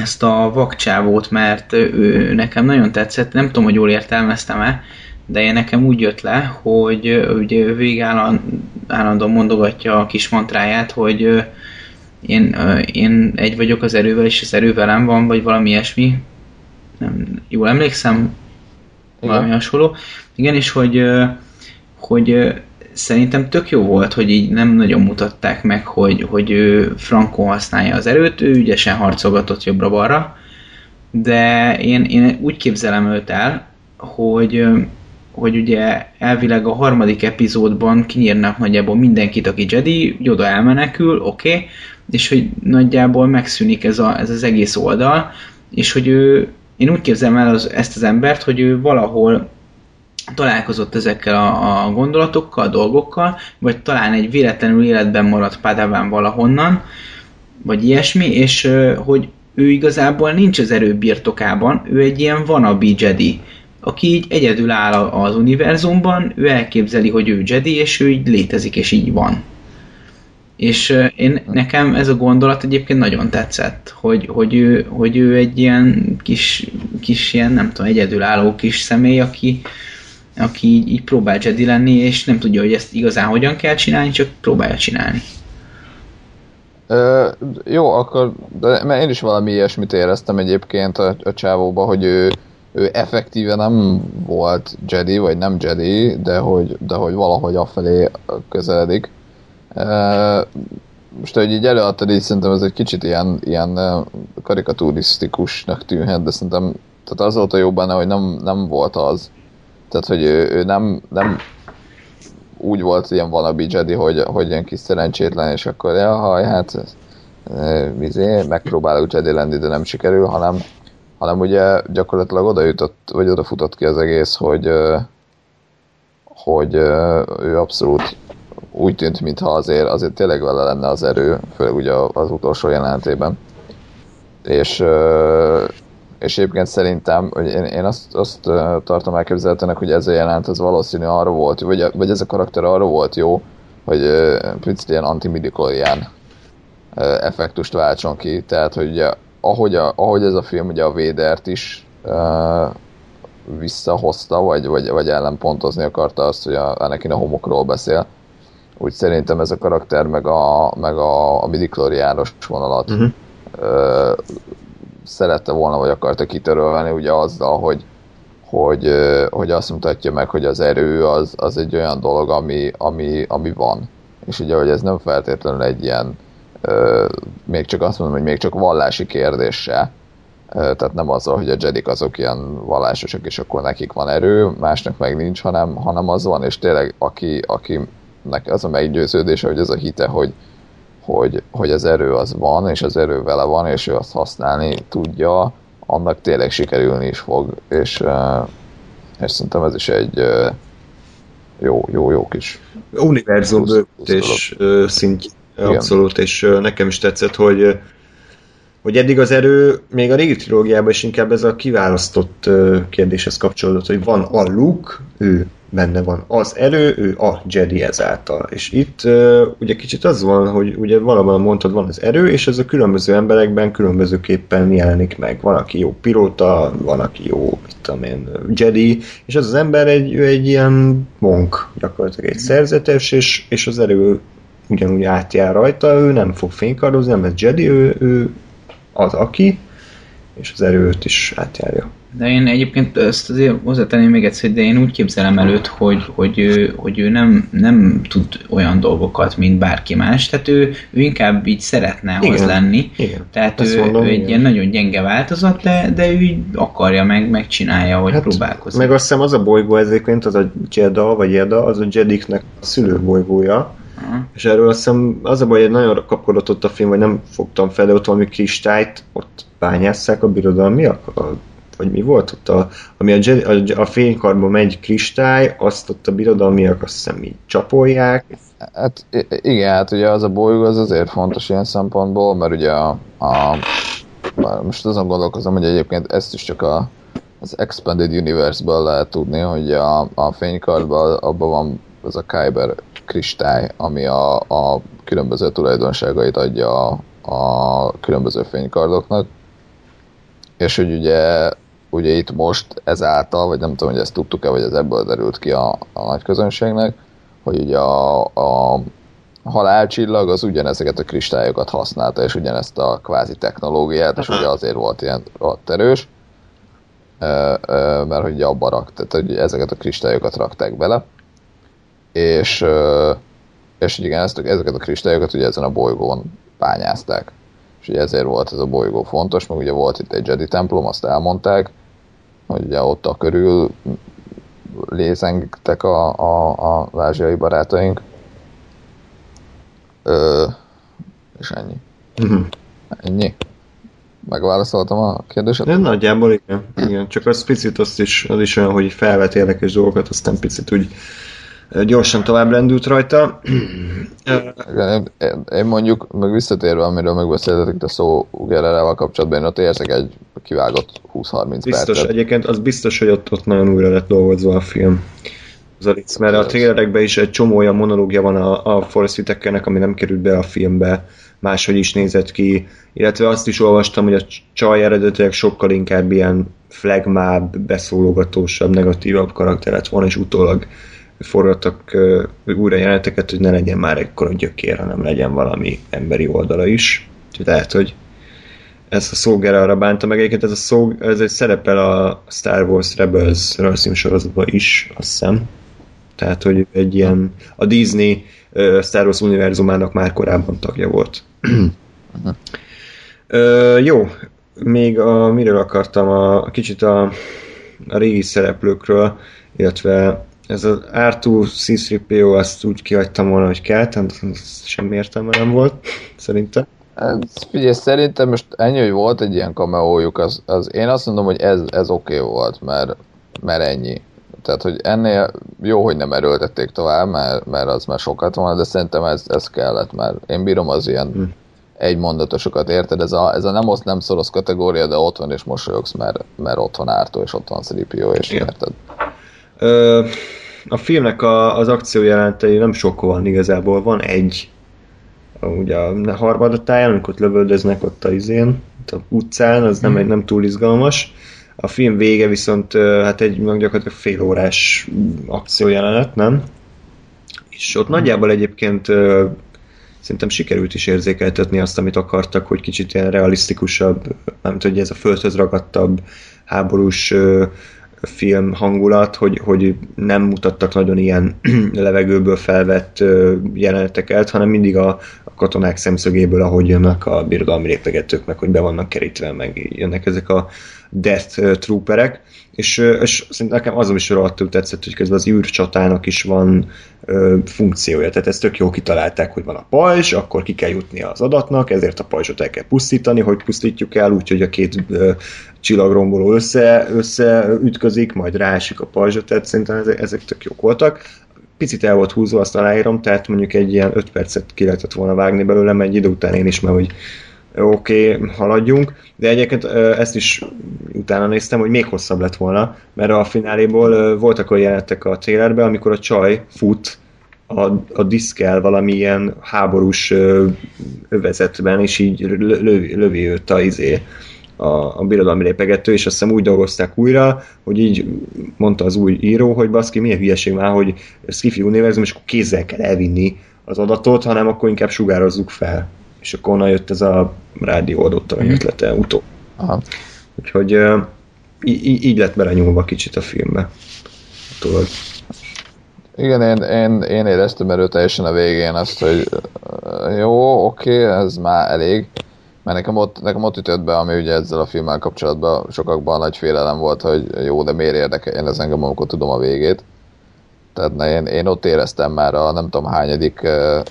ezt a vakcsávót, mert ő nekem nagyon tetszett, nem tudom, hogy jól értelmeztem-e, de én nekem úgy jött le, hogy ugye ő végig állandóan mondogatja a kis mantráját, hogy én, én egy vagyok az erővel, és az erő velem van, vagy valami ilyesmi. Nem, jól emlékszem? Igen. Valami hasonló. Igen, és hogy, hogy szerintem tök jó volt, hogy így nem nagyon mutatták meg, hogy, hogy ő frankon használja az erőt, ő ügyesen harcolgatott jobbra-balra, de én, én úgy képzelem őt el, hogy, hogy ugye elvileg a harmadik epizódban kinyírnak nagyjából mindenkit, aki Jedi, Yoda elmenekül, oké, okay, és hogy nagyjából megszűnik ez, a, ez az egész oldal, és hogy ő, én úgy képzelem el az, ezt az embert, hogy ő valahol találkozott ezekkel a, a gondolatokkal, a dolgokkal, vagy talán egy véletlenül életben maradt Padawan valahonnan, vagy ilyesmi, és hogy ő igazából nincs az erő birtokában, ő egy ilyen wannabe Jedi, aki így egyedül áll az univerzumban, ő elképzeli, hogy ő Jedi, és ő így létezik, és így van. És én, nekem ez a gondolat egyébként nagyon tetszett, hogy, hogy, ő, hogy ő egy ilyen kis, kis ilyen, nem tudom, egyedülálló kis személy, aki, aki így, így próbál Jedi lenni, és nem tudja, hogy ezt igazán hogyan kell csinálni, csak próbálja csinálni. Ö, jó, akkor, de, mert én is valami ilyesmit éreztem egyébként a, a csávóba, hogy ő, ő effektíve nem volt Jedi, vagy nem Jedi, de hogy, de hogy valahogy afelé közeledik. Uh, most, hogy így előadtad, így szerintem ez egy kicsit ilyen, ilyen karikaturisztikusnak tűnhet, de szerintem tehát az volt a jó benne, hogy nem, nem volt az. Tehát, hogy ő, ő nem, nem úgy volt ilyen wannabe Jedi, hogy, hogy ilyen kis szerencsétlen, és akkor jaj, hát izé, megpróbálok Jedi lenni, de nem sikerül, hanem, hanem ugye gyakorlatilag oda jutott, vagy oda futott ki az egész, hogy, hogy ő abszolút úgy tűnt, mintha azért, azért tényleg vele lenne az erő, főleg ugye az utolsó jelenetében. És, és egyébként szerintem, hogy én, én azt, azt tartom elképzelhetőnek, hogy ez a jelenet az valószínű arra volt, vagy, vagy ez a karakter arra volt jó, hogy picit ilyen anti-midichlorian effektust váltson ki. Tehát, hogy ugye, ahogy, a, ahogy ez a film ugye a Vadert is visszahozta, vagy, vagy, vagy ellenpontozni akarta azt, hogy a, Anakin a homokról beszél, úgy szerintem ez a karakter meg a, meg a, a midichloriános vonalat uh-huh. ö, szerette volna, vagy akarta kitörölni ugye azzal, hogy, hogy, ö, hogy azt mutatja meg, hogy az erő az, az egy olyan dolog, ami, ami, ami van. És ugye, hogy ez nem feltétlenül egy ilyen, ö, még csak azt mondom, hogy még csak vallási kérdése. Ö, tehát nem azzal, hogy a Jedik azok ilyen vallásosak, és akkor nekik van erő, másnak meg nincs, hanem, hanem az van, és tényleg aki, aki az a meggyőződése, hogy ez a hite, hogy, hogy, hogy az erő az van, és az erő vele van, és ő azt használni tudja, annak tényleg sikerülni is fog, és, és szerintem ez is egy jó, jó, jó kis univerzum bővítés szintje abszolút, és nekem is tetszett, hogy, hogy eddig az erő, még a régi trilógiában is inkább ez a kiválasztott kérdéshez kapcsolódott, hogy van a Luke, ő benne van az erő, ő a Jedi ezáltal. És itt uh, ugye kicsit az van, hogy ugye valahol mondtad, van az erő, és ez a különböző emberekben különbözőképpen jelenik meg. Van, aki jó pilóta, van, aki jó, mit tudom én, Jedi, és az az ember egy, egy ilyen monk, gyakorlatilag egy szerzetes, és, és az erő ugyanúgy átjár rajta, ő nem fog fénykardozni, nem ez Jedi, ő, ő az aki, és az erőt is átjárja. De én egyébként ezt azért hozzátenném még egyszer, de én úgy képzelem előtt, hogy, hogy, ő, hogy ő nem, nem tud olyan dolgokat, mint bárki más, tehát ő, ő inkább így szeretne igen, az lenni, igen. Tehát ő, mondom, ő egy igen. ilyen nagyon gyenge változat, de, de ő így akarja meg, megcsinálja, hogy hát, próbálkozik. Meg azt hiszem az a bolygó ezért, az a Jedi, vagy Jeda, az a Jediknek a szülőbolygója, uh-huh. És erről azt hiszem az a baj, hogy nagyon kapkodott ott a film, vagy nem fogtam fel, de ott valami kristályt, ott bányásszák a birodalmiak, a vagy mi volt ott, a, ami a, Jedi, a, a fénykarban megy kristály, azt ott a birodalmiak azt hiszem így csapolják. Hát igen, hát ugye az a bolygó az azért fontos ilyen szempontból, mert ugye a, a most azon gondolkozom, hogy egyébként ezt is csak a, az Expanded Universe-ből lehet tudni, hogy a, a fénykarban abban van az a Kyber kristály, ami a, a különböző tulajdonságait adja a, a különböző fénykardoknak, és hogy ugye ugye itt most ezáltal, vagy nem tudom, hogy ezt tudtuk-e, vagy ez ebből derült ki a, a nagy közönségnek, hogy ugye a, a halálcsillag az ugyanezeket a kristályokat használta, és ugyanezt a kvázi technológiát, és ugye azért volt ilyen ott erős, mert ugye abba rakt, tehát hogy ezeket a kristályokat rakták bele, és, és igen, ezeket a kristályokat ugye ezen a bolygón bányázták. És ugye ezért volt ez a bolygó fontos, meg ugye volt itt egy Jedi templom, azt elmondták, hogy ugye ott a körül lézengtek a, a, a, az ázsiai barátaink. Ö, és ennyi. Mm-hmm. Ennyi. Megválaszoltam a kérdéset? Nem, nagyjából igen. igen. Csak az picit azt is, az is olyan, hogy felvet érdekes dolgokat, aztán picit úgy gyorsan tovább lendült rajta. Igen, én, én mondjuk, meg visszatérve, amiről megbeszéltetek, de Saw Gerrerával kapcsolatban én ott érzek egy kivágott húsz-harminc percet. Biztos, egyébként az biztos, hogy ott, ott nagyon újra lett dolgozva a film. Az a vicc, mert a trailerekben is egy csomó olyan monológia van a, a Force Whitakernek, ami nem került be a filmbe, máshogy is nézett ki, illetve azt is olvastam, hogy a csaj eredetileg sokkal inkább ilyen flegmább, beszólogatósabb, negatívabb karakter lett volna, és utólag forgattak újra jeleneteket, hogy ne legyen már ekkora gyökér, hanem legyen valami emberi oldala is. Úgyhogy lehet, hogy ez a Saw Gerrera bánta meg. Egyébként ez a Saw, ez egy szerepel a Star Wars Rebels rajzfilmsorozatban is, azt hiszem. Tehát, hogy egy ilyen, a Disney uh, Star Wars univerzumának már korábban tagja volt. uh, jó, még a, miről akartam, a, a kicsit a, a régi szereplőkről, illetve ez az R kettő C három pé o, azt úgy kihagytam volna, hogy kell, tehát semmi értelme nem volt, szerintem. Hát, figyelj, szerintem most ennyi, hogy volt egy ilyen kameójuk, az, az én azt mondom, hogy ez, ez oké okay volt, mert, mert ennyi. Tehát, hogy ennél jó, hogy nem erőltették tovább, mert, mert az már sokat van, de szerintem ez, ez kellett, mert én bírom az ilyen hmm. egymondatosokat, érted? Ez a, ez a nem osz, nem szorosz kategória, de ott van és mosolyogsz, mert, mert ott van Ártó, és ott van Szripió, és igen. Érted? Ö, a filmnek a, az akciójelentei nem sok van igazából, van egy, ugye a harmadatáján, amikor ott lövöldöznek ott a izén, ott a utcán, az hmm. nem, nem túl izgalmas. A film vége viszont hát egy gyakorlatilag fél órás akciójelenet, nem? És ott nagyjából egyébként szerintem sikerült is érzékeltetni azt, amit akartak, hogy kicsit ilyen realisztikusabb, nem tudom, hogy ez a földhöz ragadtabb háborús film hangulat, hogy, hogy nem mutattak nagyon ilyen levegőből felvett jeleneteket, hanem mindig a, a katonák szemszögéből, ahogy jönnek a birodalmi lépegetők, meg hogy be vannak kerítve, meg jönnek ezek a Death Trooperek, és, és nekem azon is rohadtul tetszett, hogy közben az űrcsatának is van ö, funkciója, tehát ezt tök jó kitalálták, hogy van a pajzs, akkor ki kell jutnia az adatnak, ezért a pajzsot el kell pusztítani, hogy pusztítjuk el, úgyhogy a két ö, csillagromboló össze, összeütközik, majd ráesik a pajzsot, tehát szerintem ezek, ezek tök jók voltak. Picit el volt húzva, azt aláírom, tehát mondjuk egy ilyen öt percet ki lehetett volna vágni belőlem, egy idő után én is, mert hogy oké, okay, haladjunk, de egyébként ezt is utána néztem, hogy még hosszabb lett volna, mert a fináléból voltak olyan jelenetek a trailerben, amikor a csaj fut a, a diszkel valamilyen háborús övezetben, és így lövi, lövi őt a izé, a, a birodalmi lépegető, és azt hiszem úgy dolgozták újra, hogy így mondta az új író, hogy baszki, milyen hülyeség már, hogy sci-fi univerzum, és akkor kézzel kell elvinni az adatot, hanem akkor inkább sugározzuk fel. És akkor onnan jött ez a rádió adott arany ötlete utó. Aha. Úgyhogy uh, í- így lett belenyúlva kicsit a filmbe. Tudod. Igen, én, én, én éreztem erő teljesen a végén azt, hogy jó, oké, okay, ez már elég. Mert nekem ott, nekem ott ütött be, ami ugye ezzel a filmmel kapcsolatban sokakban nagy félelem volt, hogy jó, de miért érdekel ez engem, amikor tudom a végét. Tehát na, én, én ott éreztem már a nem tudom hányadik uh,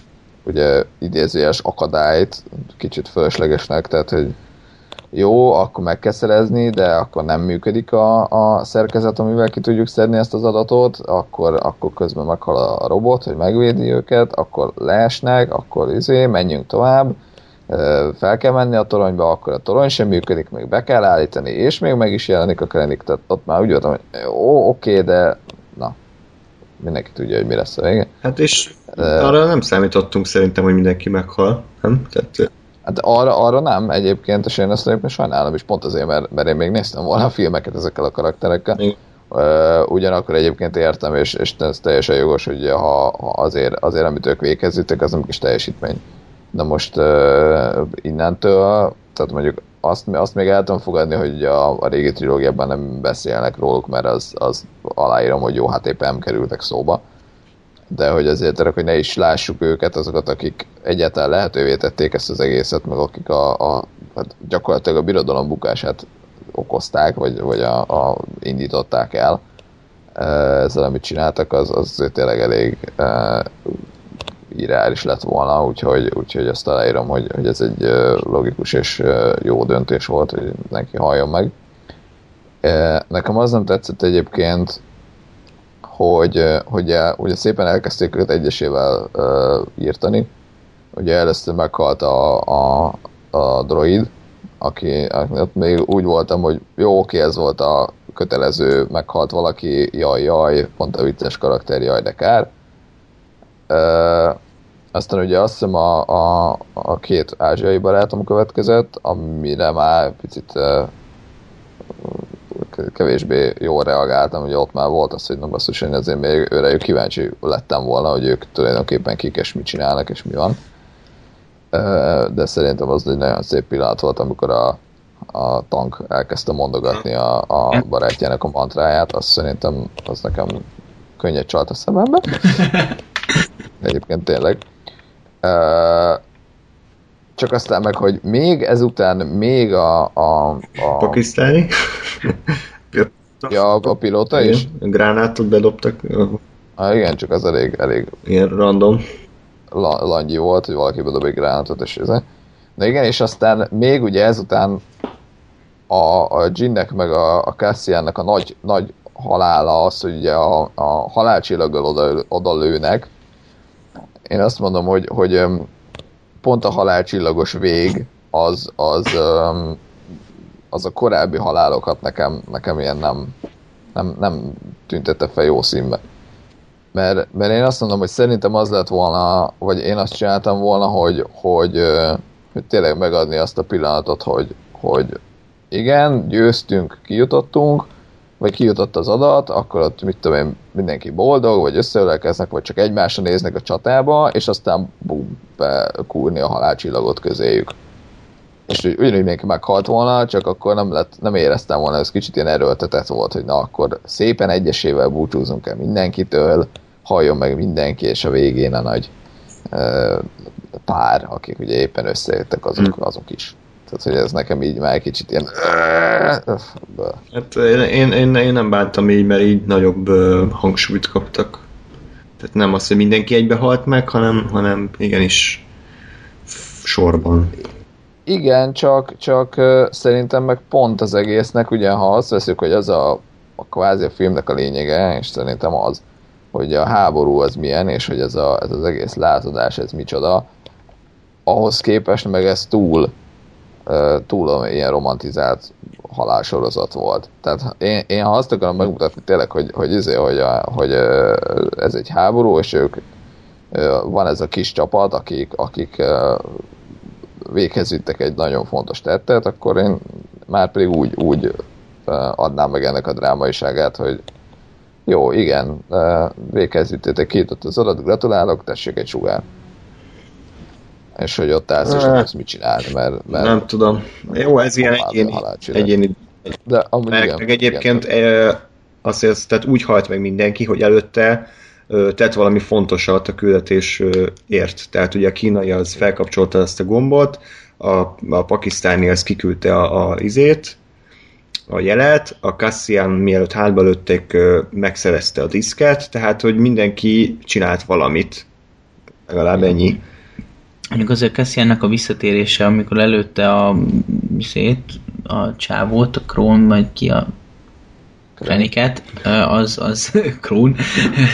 ugye idézőjeles akadályt, kicsit fölöslegesnek, tehát, hogy jó, akkor meg kell szerezni, de akkor nem működik a, a szerkezet, amivel ki tudjuk szedni ezt az adatot, akkor, akkor közben meghal a robot, hogy megvédi őket, akkor leesnek, akkor izé, menjünk tovább, fel kell menni a toronyba, akkor a torony sem működik, még be kell állítani, és még meg is jelenik a Krennic, tehát ott már úgy voltam, hogy jó, oké, de na. Mindenki tudja, hogy mi lesz a vége. Hát és arra nem számítottunk szerintem, hogy mindenki meghal, nem? Tehát... Hát arra, arra nem egyébként, és én ezt sajnálom is, pont azért, mert, mert én még néztem volna a filmeket ezekkel a karakterekkel. Ugyanakkor egyébként értem, és, és ez teljesen jogos, hogy ha, ha azért, azért, amit ők végezzük, az nem kis teljesítmény. De most uh, innentől, tehát mondjuk azt, azt még el tudom fogadni, hogy a, a régi trilógiában nem beszélnek róluk, mert az, az aláírom, hogy jó, hát éppen nem kerültek szóba. De hogy azért erre, hogy ne is lássuk őket, azokat, akik egyáltalán lehetővé tették ezt az egészet, meg akik a, a, hát gyakorlatilag a birodalom bukását okozták, vagy, vagy a, a indították el. ezzel amit csináltak, az, az tényleg elég uh, irreális lett volna, úgyhogy, úgyhogy azt aláírom, hogy, hogy ez egy logikus és jó döntés volt, hogy neki halljon meg. Nekem az nem tetszett egyébként, hogy, hogy ugye szépen elkezdték őt egyesével írtani. Ugye először meghalt a, a, a droid, aki, ott még úgy voltam, hogy jó, oké, ez volt a kötelező, meghalt valaki, jaj, jaj, pont a vicces karakter, jaj, de kár. Uh, aztán ugye azt hiszem a, a, a két ázsiai barátom következett, amire már picit uh, kevésbé jól reagáltam, ugye ott már volt az, hogy nem basszus, én azért még őrejük kíváncsi lettem volna, hogy ők tulajdonképpen kik és mit csinálnak és mi van. Uh, de szerintem az egy nagyon szép pillanat volt, amikor a, a tank elkezdte mondogatni a, a barátjának a mantráját, azt szerintem az nekem könnyed csalt a szemembe. Egyébként tényleg. Csak aztán meg, hogy még ezután még a... a, a pakisztáni? Ja, a pilóta igen, is? Gránátot bedobtak. Ah, igen, csak az elég... elég ilyen random. La, langyi volt, hogy valaki bedob egy gránátot, és ez. De igen, és aztán még ugye ezután a, a Jynnek meg a, a Cassiannak a nagy, nagy halála az, hogy ugye a, a halálcsillaggal oda, oda lőnek. Én azt mondom, hogy, hogy pont a halálcsillagos vég az, az, az a korábbi halálokat nekem, nekem ilyen nem, nem, nem tüntette fel jó színbe. Mert, mert én azt mondom, hogy szerintem az lett volna, vagy én azt csináltam volna, hogy, hogy, hogy tényleg megadni azt a pillanatot, hogy, hogy igen, győztünk, kijutottunk, vagy kijutott az adat, akkor ott mit tudom én, mindenki boldog, vagy összeölelkeznek, vagy csak egymásra néznek a csatába, és aztán bum, bekúrni a halálcsillagot közéjük. És ugyanúgy mindenki meghalt volna, csak akkor nem, lett, nem éreztem volna, ez kicsit ilyen erőltetett volt, hogy na akkor szépen egyesével búcsúzunk el mindenkitől, halljon meg mindenki, és a végén a nagy uh, pár, akik ugye éppen összejöttek, azok, azok is. Tehát, hogy ez nekem így már kicsit ilyen... Hát én, én, én nem bántam így, mert így nagyobb uh, hangsúlyt kaptak. Tehát nem az, hogy mindenki egybe halt meg, hanem, hanem igenis sorban. Igen, csak, csak uh, szerintem meg pont az egésznek, ugye ha azt veszük, hogy az a, a kvázi a filmnek a lényege, és szerintem az, hogy a háború az milyen, és hogy ez, a, ez az egész látodás, ez micsoda, ahhoz képest meg ez túl túl ilyen romantizált halálsorozat volt. Tehát én, én ha azt akarom megmutatni tényleg, hogy, hogy, izé, hogy, a, hogy ez egy háború, és ők van ez a kis csapat, akik, akik véghez vittek egy nagyon fontos tettet, akkor én már pedig úgy, úgy adnám meg ennek a drámaiságát, hogy jó, igen, véghez vittétek, kijutott az adat, gratulálok, tessék egy sugár. És hogy ott állsz, és nem tudsz mit csinálni, mert, mert... Nem tudom. Jó, ez ilyen egyéni... egyéni de amúgy meg, igen, meg egyébként igen. Azt hisz, tehát úgy halt meg mindenki, hogy előtte tett valami fontosat a küldetésért. Tehát ugye a kínai az felkapcsolta ezt a gombot, a, a pakisztáni az kiküldte a, a izét, a jelet, a Cassian mielőtt hátba lőtték, megszerezte a diszket, tehát hogy mindenki csinált valamit. Legalább ennyi. Mondjuk azért Cassiannak a visszatérése, amikor előtte a szét, a csávót, a Krón, vagy ki a Krennicet, az, az Krón,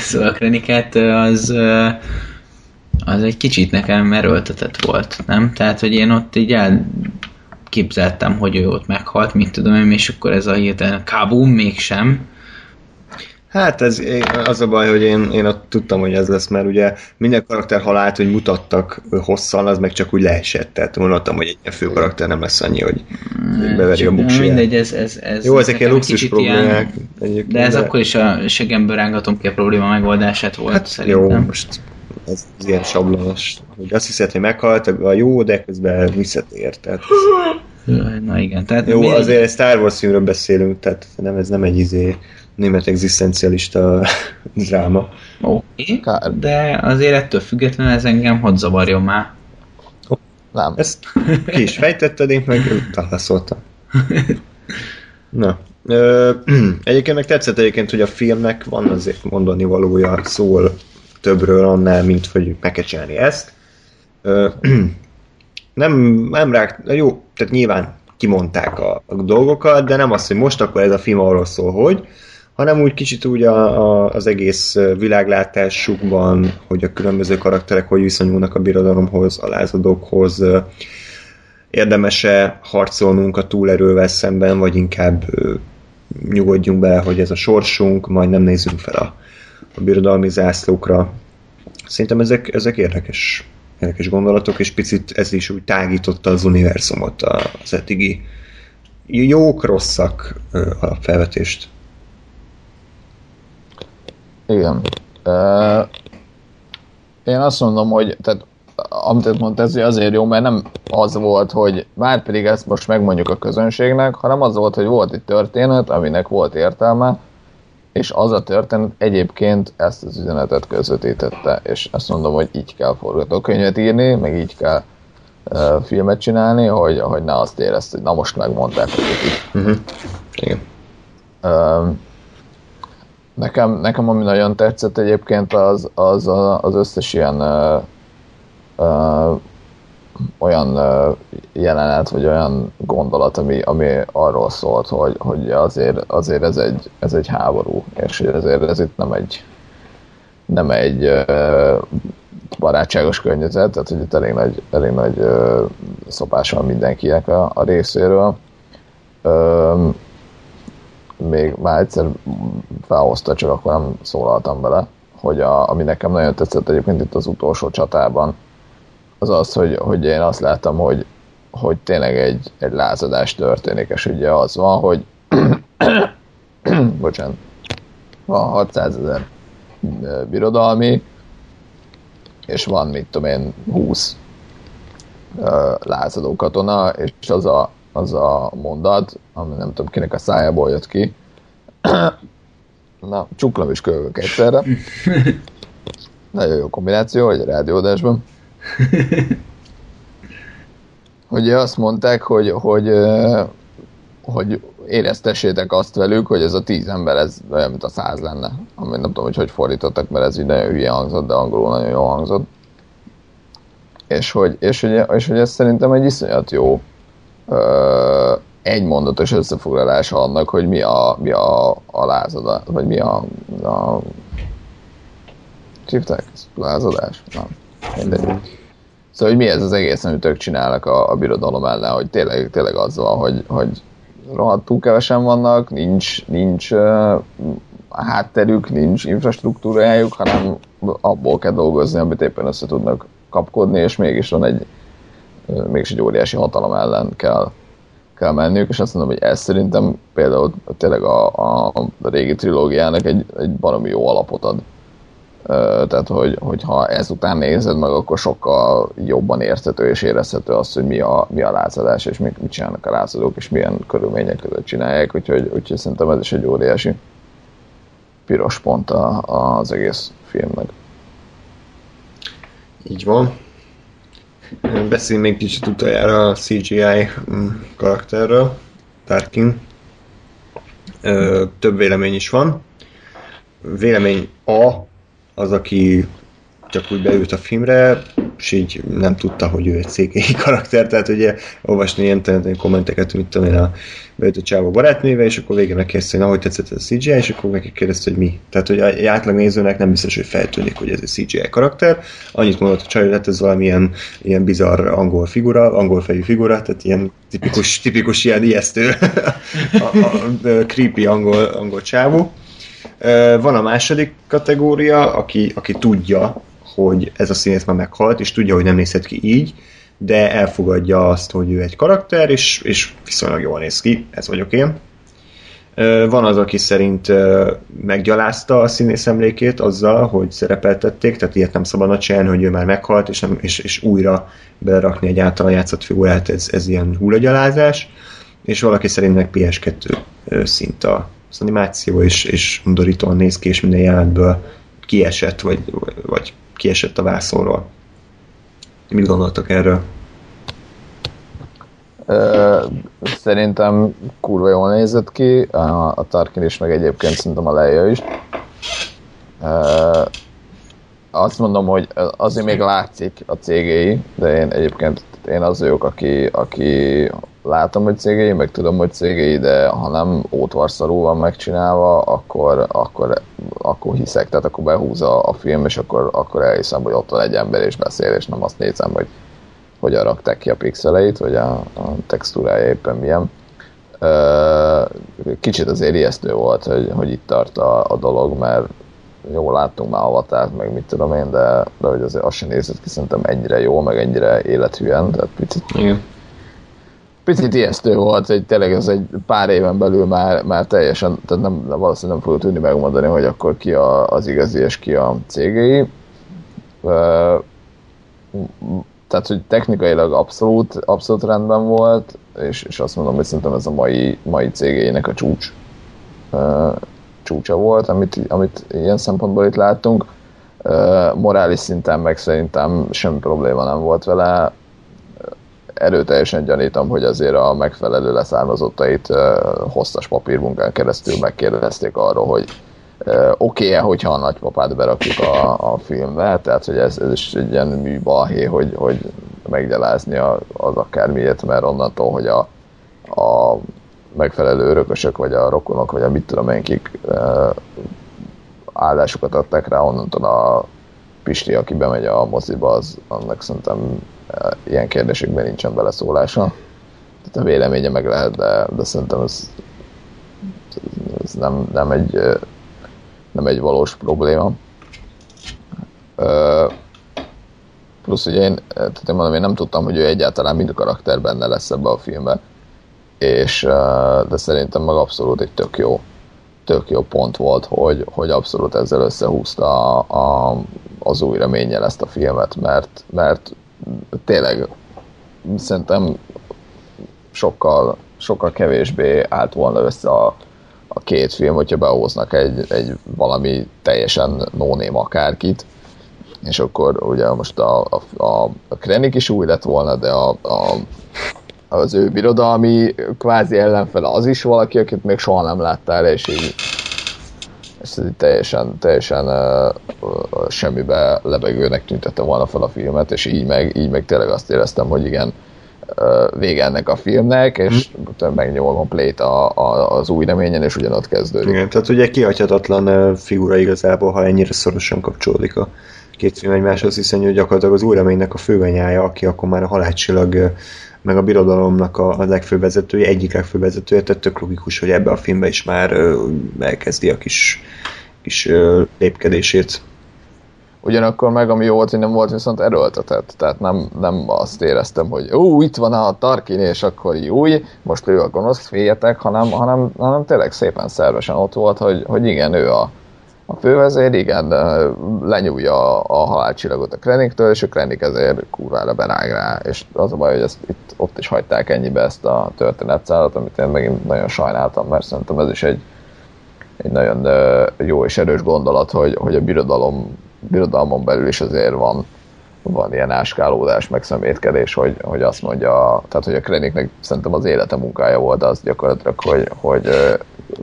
szóval a Krennicet, az, az egy kicsit nekem erőltetett volt, nem? Tehát, hogy én ott így elképzeltem, hogy ő ott meghalt, mit tudom én, és akkor ez a hirtelen kábum, mégsem. Hát ez, az a baj, hogy én, én ott tudtam, hogy ez lesz, mert ugye minden karakter halált, hogy mutattak hosszan, az meg csak úgy leesett. Tehát mondottam, hogy egy fő karakter nem lesz annyi, hogy beveri a buksiját. Mindegy, ez, ez, ez... Jó, ezek ilyen luxus problémák. Ilyen, de ez de... akkor is a segemből rángatom ki a probléma megoldását volt, hát, szerintem. Jó, most ez ilyen sablonos. Azt hiszed, hogy meghalt a jó, de közben visszatér. Tehát... Na igen, tehát... Jó, mindegy... azért Star Wars filmről beszélünk, tehát nem, ez nem egy izé... német egzisztencialista dráma. Oké, okay, de azért ettől függetlenül ez engem hadd zavarjon már. Oh, nem. Ezt ki is fejtetted, én meg válaszoltam. Na, Ö, egyébként meg tetszett egyébként, hogy a filmnek van azért mondani valója, szól többről annál, mint hogy megkecsálni ezt. Ö, nem, nem rá, jó, tehát nyilván kimondták a, a dolgokat, de nem az, hogy most akkor ez a film arról szól, hogy, hanem úgy kicsit úgy a, a, az egész világlátásukban, hogy a különböző karakterek hogy viszonyulnak a birodalomhoz, a lázadókhoz, érdemes-e harcolnunk a túlerővel szemben, vagy inkább ö, nyugodjunk bele, hogy ez a sorsunk, majd nem nézzünk fel a, a birodalmi zászlókra. Szerintem ezek, ezek érdekes, érdekes gondolatok, és picit ez is úgy tágította az univerzumot, az eddigi jók-rosszak alapfelvetést. Igen. Uh, én azt mondom, hogy tehát, amit mondta, ez azért jó, mert nem az volt, hogy már pedig ezt most megmondjuk a közönségnek, hanem az volt, hogy volt egy történet, aminek volt értelme, és az a történet egyébként ezt az üzenetet közvetítette, és azt mondom, hogy így kell forgatókönyvet írni, meg így kell uh, filmet csinálni, hogy, hogy ne azt érezd, hogy na most megmondták. Uh-huh. Igen. Uh, nekem, nekem ami nagyon tetszett egyébként az, az, az összes ilyen uh, Uh, olyan uh, jelenet, vagy olyan gondolat, ami, ami arról szólt, hogy, hogy azért, azért ez, egy, ez egy háború, és azért ez itt nem egy nem egy uh, barátságos környezet, tehát hogy itt elég nagy, elég nagy uh, szopás van mindenkinek a, a részéről. Uh, még már egyszer felhozta, csak akkor nem szólaltam bele, hogy a, ami nekem nagyon tetszett egyébként itt az utolsó csatában, az az, hogy, hogy én azt láttam, hogy, hogy tényleg egy, egy lázadás történik, és ugye az van, hogy bocsánat, van hatszázezer birodalmi, és van, mit tudom én, húsz lázadó katona, és az a, az a mondat, ami nem tudom kinek a szájából jött ki, na, csuklom is kövök egyszerre, nagyon jó kombináció, hogy a rádióadásban, hogy azt mondták, hogy, hogy, hogy éreztessétek azt velük, hogy ez a tíz ember, ez olyan, mint a száz lenne. Amit nem tudom, hogy hogy fordítottak, mert ez így nagyon hülye hangzott, de angolul nagyon jól hangzott. És hogy, és, hogy, és hogy ez szerintem egy iszonyat jó egymondatos összefoglalása annak, hogy mi a, mi a, a lázadás, vagy mi a... a... Csípták? Lázadás? Nem. Szóval, hogy mi ez az egész, amit ők csinálnak a, a birodalom ellen, hogy tényleg, tényleg az van, hogy, hogy rohadtul kevesen vannak, nincs, nincs uh, hátterük, nincs infrastruktúrájuk, hanem abból kell dolgozni, amit éppen össze tudnak kapkodni, és mégis van egy, uh, mégis egy óriási hatalom ellen kell, kell menniük, és azt mondom, hogy ez szerintem például tényleg a, a, a régi trilógiának egy, egy baromi jó alapot ad. Tehát, hogy, hogyha ezután nézed meg, akkor sokkal jobban érthető és érezhető az, hogy mi a, mi a lázadás, és mit csinálnak a lázadók, és milyen körülmények között csinálják, úgyhogy, úgyhogy szerintem ez is egy óriási piros pont a, a, az egész filmnek. Így van. Beszélj még kicsit utoljára a cé gé i karakterről, Tarkin. Több vélemény is van. Vélemény A az, aki csak úgy beült a filmre, és így nem tudta, hogy ő egy cé gé i karakter, tehát ugye olvasni ilyen kommenteket, mit tudom én, a beült a csávó barátnővel, és akkor végén megkérdezte, hogy na, hogy tetszett ez a cé gé i, és akkor meg kérdezte, hogy mi. Tehát, hogy egy átlag nézőnek nem biztos, hogy feltűnik, hogy ez egy cé gé i karakter. Annyit mondott a csaj, hogy ez valamilyen ilyen bizarr angol figura, angol fejű figura, tehát ilyen tipikus, tipikus ilyen ijesztő, a, a, a creepy angol, angol csávó. Van a második kategória, aki, aki tudja, hogy ez a színész már meghalt, és tudja, hogy nem nézhet ki így, de elfogadja azt, hogy ő egy karakter, és, és viszonylag jól néz ki, ez vagyok én. Van az, aki szerint meggyalázta a színész emlékét azzal, hogy szerepeltették, tehát ilyet nem szabadna csinálni, hogy ő már meghalt, és, nem, és, és újra belerakni egy általa játszott figurát, ez, ez ilyen hullagyalázás, és valaki szerintnek pé es kettő szint a az animáció, és, és undorítóan néz ki, és minden jelenetből kiesett, vagy, vagy kiesett a vászonról. Mit gondoltak erről? Szerintem kurva jól nézett ki, a Tarkin is, meg egyébként szerintem a Leia is. Azt mondom, hogy azért még látszik a cé gé i, de én egyébként én az vagyok, aki, aki látom, hogy cé gé i, meg tudom, hogy cé gé i, de ha nem ótvarszarú van megcsinálva, akkor, akkor, akkor hiszek, tehát akkor behúzza a film, és akkor, akkor elhiszem, hogy ott van egy ember és beszél, és nem azt nézem, hogy hogyan rakták ki a pixeleit, vagy a, a textúrája éppen milyen. Kicsit azért ijesztő volt, hogy, hogy itt tart a, a dolog, mert jól láttunk már Avatárt, meg mit tudom én, de, de hogy azért azt sem nézett ki szerintem ennyire jól, meg ennyire élethűen, tehát picit, picit ijesztő volt, hogy tényleg ez egy pár éven belül már, már teljesen, tehát nem, valószínűleg nem fogod tudni megmondani, hogy akkor ki a, az igazi és ki a cé gé i. Tehát, hogy technikailag abszolút, abszolút rendben volt, és, és azt mondom, hogy szerintem ez a mai, mai cé gé i-nek a csúcs, uh, csúcsa volt, amit, amit ilyen szempontból itt láttunk. Uh, morális szinten meg szerintem semmi probléma nem volt vele. Erőteljesen gyanítom, hogy azért a megfelelő leszármazottait uh, hosszas papírmunkán keresztül megkérdezték arról, hogy Uh, oké-e, hogyha a nagypapát berakjuk a, a filmbe, tehát hogy ez, ez is egy ilyen műbalhé, hogy, hogy meggyalázni az akármiért, mert onnantól, hogy a, a megfelelő örökösök, vagy a rokonok, vagy a mit tudom én kik uh, áldásukat adták rá, onnantól a Pisti, aki bemegy a moziba, az, annak szerintem uh, ilyen kérdésekben nincsen beleszólása. Tehát a véleménye meg lehet, de, de szerintem ez, ez nem, nem egy uh, nem egy valós probléma. Ö, plusz ugye én, tehát én mondom, én nem tudtam, hogy ő egyáltalán mind karakter benne lesz ebbe a filmben, és de szerintem meg abszolút egy tök jó, tök jó pont volt, hogy, hogy abszolút ezzel összehúzta a, a, az új reménnyel ezt a filmet, mert, mert tényleg szerintem sokkal, sokkal kevésbé állt volna össze a a két film, hogyha behoznak egy, egy valami teljesen no-name akárkit, és akkor ugye most a, a, a Krennic is új lett volna, de a, a, az ő birodalmi kvázi ellenfele az is valaki, akit még soha nem láttál, és így, és így teljesen, teljesen uh, uh, semmibe lebegőnek tüntette volna fel a filmet, és így meg, így meg tényleg azt éreztem, hogy igen, vége ennek a filmnek, és hmm. megnyomom a play-t a, a, az új reményen, és ugyanott kezdődik. Igen, tehát ugye kihagyhatatlan figura igazából, ha ennyire szorosan kapcsolódik a két film egymáshoz, hiszen hogy gyakorlatilag az új reménynek a főanyája, aki akkor már a halálcsillag meg a birodalomnak a, a legfőbb vezetője, egyik legfőbb vezetője, tehát tök logikus, hogy ebbe a filmbe is már elkezdi a kis, kis lépkedését. Ugyanakkor meg, ami jó volt, hogy nem volt viszont erőltetett. Tehát nem, nem azt éreztem, hogy ó, itt van a Tarkin, és akkor júj, most ő a gonosz, féljetek, hanem, hanem, hanem tényleg szépen szervesen ott volt, hogy, hogy igen, ő a, a fővezér, igen, lenyúlja a, a halálcsillagot a Krennictől, és a Krennic ezért kurvára berág rá. És az a baj, hogy ezt, itt, ott is hagyták ennyibe ezt a történetszállat, amit én megint nagyon sajnáltam, mert szerintem ez is egy, egy nagyon jó és erős gondolat, hogy, hogy a birodalom birodalmon belül is azért van, van ilyen áskálódás, meg szemétkedés, hogy, hogy azt mondja, tehát hogy a Krennicnek szerintem az élete munkája volt az gyakorlatilag, hogy, hogy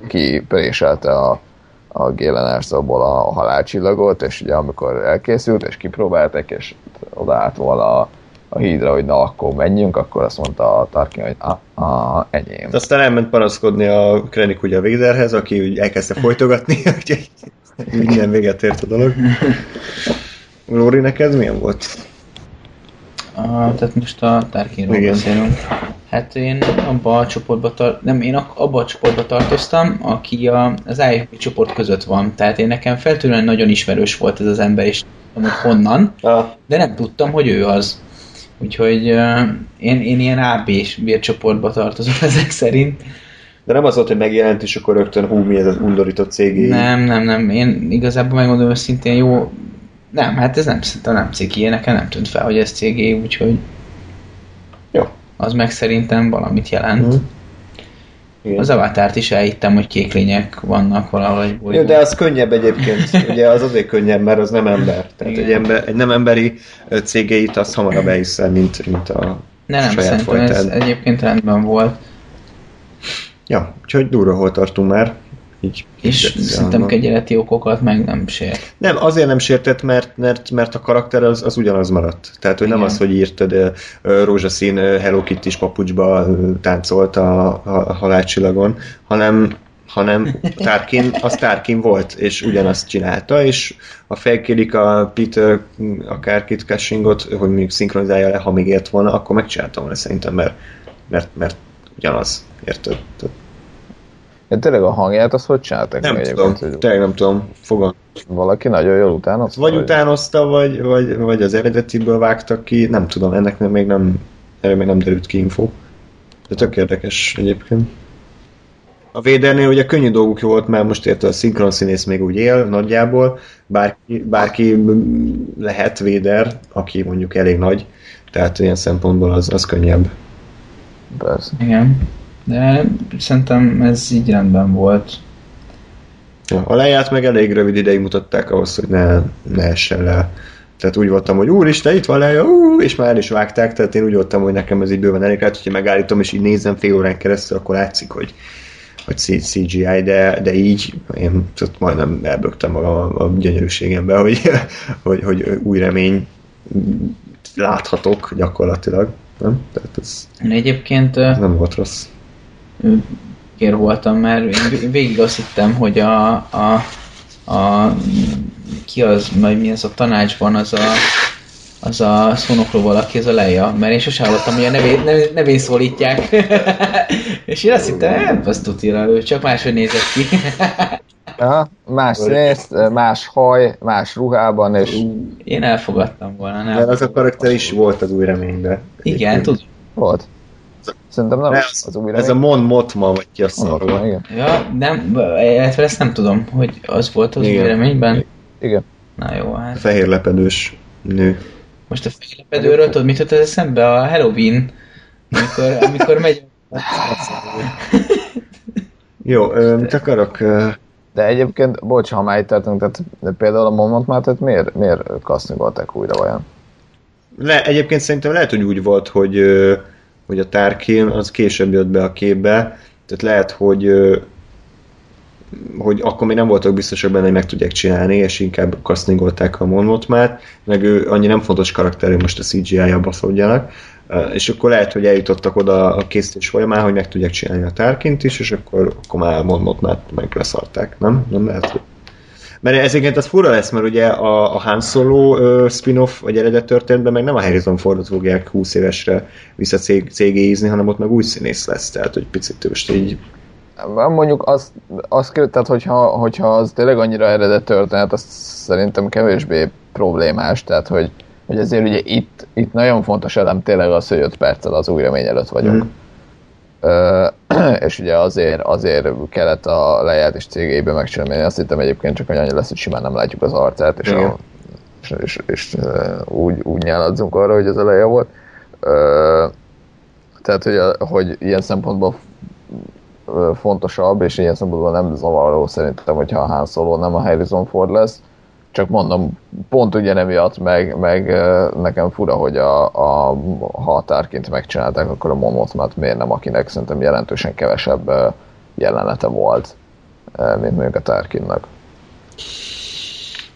kipréselte a, a Jyn Ersoból a, a halálcsillagot, és ugye amikor elkészült, és kipróbálták, és odaállt volna a, a hídra, hogy na, akkor menjünk, akkor azt mondta a Tarkin, hogy a, a enyém. Aztán elment panaszkodni a Krennic ugye a Vaderhez, aki elkezdte folytogatni, úgyhogy minden véget ért a dolog. Lóri, neked milyen volt? A, tehát most a Tarkinról beszélünk. Hát én abba a csoportba, tar- nem, én abba a csoportba tartoztam, aki a, az i há pé csoport között van. Tehát én nekem feltűnően nagyon ismerős volt ez az ember, és nem tudom, hogy honnan, de nem tudtam, hogy ő az. Úgyhogy uh, én, én ilyen á bé-s vércsoportba tartozom ezek szerint. De nem az volt, hogy megjelent, és akkor rögtön hú, mi ez az undorított cégé? Nem, nem, nem. Én igazából megmondom őszintén jó... Nem, hát ez nem szerintem nem cégé. Nekem nem tűnt fel, hogy ez cégé, úgyhogy... Jó. Az meg szerintem valamit jelent. Mm-hmm. Igen. Az avatárt is elhittem, hogy kék lények vannak valahogy. Jó, de az könnyebb egyébként. Ugye az azért könnyebb, mert az nem ember. Tehát egy, ember, egy nem emberi cégeit azt hamarabb elhiszel, mint, mint a Ne, nem, saját folytán. Ez egyébként rendben volt. Ja, úgyhogy durva, hol tartunk már. Így, és szerintem kegyeleti okokat meg nem sért. Nem, azért nem sértett, mert, mert, mert a karakter az, az ugyanaz maradt. Tehát, hogy igen. Nem az, hogy írtad rózsaszín Hello Kitty-s papucsba táncolt a, a halálcsillagon, hanem, hanem Tarkin, az Tarkin volt, és ugyanazt csinálta, és ha felkérik a Peter akárkit Cushingot, hogy mondjuk szinkronizálja le, ha még ért volna, akkor megcsináltam volna szerintem, mert, mert, mert ugyanaz, érted? De tényleg a hangját azt hogy csinálták? Nem tudom, tényleg nem tudom, fogom. Valaki nagyon jól utánozta? Vagy, vagy utánozta, vagy, vagy, vagy az eredetiből vágtak ki, nem tudom, ennek még nem, erre még nem derült ki info. De tök érdekes egyébként. A Védernél ugye könnyű dolguk volt, mert most érte a szinkronszínész még úgy él nagyjából, bárki, bárki lehet Véder, aki mondjuk elég nagy, tehát ilyen szempontból az, az könnyebb. Persze. Igen. De szerintem ez így rendben volt. A Leiát meg elég rövid ideig mutatták ahhoz, hogy ne, ne essen le. Tehát úgy voltam, hogy úristen, itt van Leia, úr, és már el is vágták, tehát én úgy voltam, hogy nekem ez így bőven elég. Hát, hogyha megállítom, és így nézem fél órán keresztül, akkor látszik, hogy, hogy cé gé i, de, de így én tehát majdnem elbögtem magam a, a gyönyörűségembe, hogy, hogy, hogy új remény láthatok gyakorlatilag. Nem? Tehát ez, egyébként ez nem volt rossz. Kér voltam, mert én végig azt hittem, hogy a, a, a ki az, vagy mi ez a tanácsban az a az a szónokló valaki, ez a Leia, mert én sosem hallottam, hogy a nevén, nevén, nevén szólítják. És én azt hittem, hát azt tutira, ő csak máshogy nézett ki. Aha, más színész, más haj, más ruhában, és... Én elfogadtam volna, nem? De az a karakter is volt az új reményben. Igen, tudom. Volt. Szerintem nem az, az új remény. Ez a Mon Mothma, vagy ki a szarva. Ja, nem, ezt nem tudom, hogy az volt az igen. Új reményben. Igen. Na jó, hát... A fehér lepedős nő. Most a fehér lepedőről tudod, mit tudod eszembe? A Halloween, amikor, amikor megy... Jó, mit akarok... De egyébként, bocs, ha már itt tartunk, tehát például a Momont már, tehát miért, miért kasztingolták újra vajon? Le, egyébként szerintem lehet, hogy úgy volt, hogy, hogy a Tarkin az később jött be a képbe, tehát lehet, hogy, hogy akkor még nem voltak biztosak benne, hogy meg tudják csinálni, és inkább kasztingolták a Momont már, meg ő annyi nem fontos karakterű, most a cé gé i-ja baszódjanak, és akkor lehet, hogy eljutottak oda a készítés folyamán, hogy meg tudják csinálni a Tarkint is, és akkor, akkor már mondott, már meg leszarták, nem? Nem lehet. Mert ezért az fura lesz, mert ugye a, a Han Solo uh, spin-off, vagy eredet történetben meg nem a Harrison Fordot fogják húsz évesre vissza cé gé i-zni, hanem ott meg új színész lesz, tehát hogy picit most így... Mondjuk azt, azt kérd, tehát hogyha, hogyha az tényleg annyira eredet történet, az szerintem kevésbé problémás, tehát hogy hogy azért ugye itt, itt nagyon fontos elem tényleg az, hogy öt perccel az új remény előtt vagyok. Mm. Ö, és ugye azért, azért kellett a Leiát és cé gé i-ben megcsinálni. Azt hittem egyébként csak, hogy annyi lesz, hogy simán nem látjuk az arcát, és, a, és, és, és úgy, úgy nyáladzunk arra, hogy ez a Leia volt. Ö, tehát, hogy, a, hogy ilyen szempontból fontosabb, és ilyen szempontból nem zavaró szerintem, hogyha a Han Solo nem a Harrison Ford lesz. Csak mondom, pont ugye emiatt, meg, meg nekem fura, hogy a, a, ha a Tarkint megcsinálták, akkor a Mon Mothmát miért nem, akinek szerintem jelentősen kevesebb jelenete volt, mint mondjuk a Tarkinnak.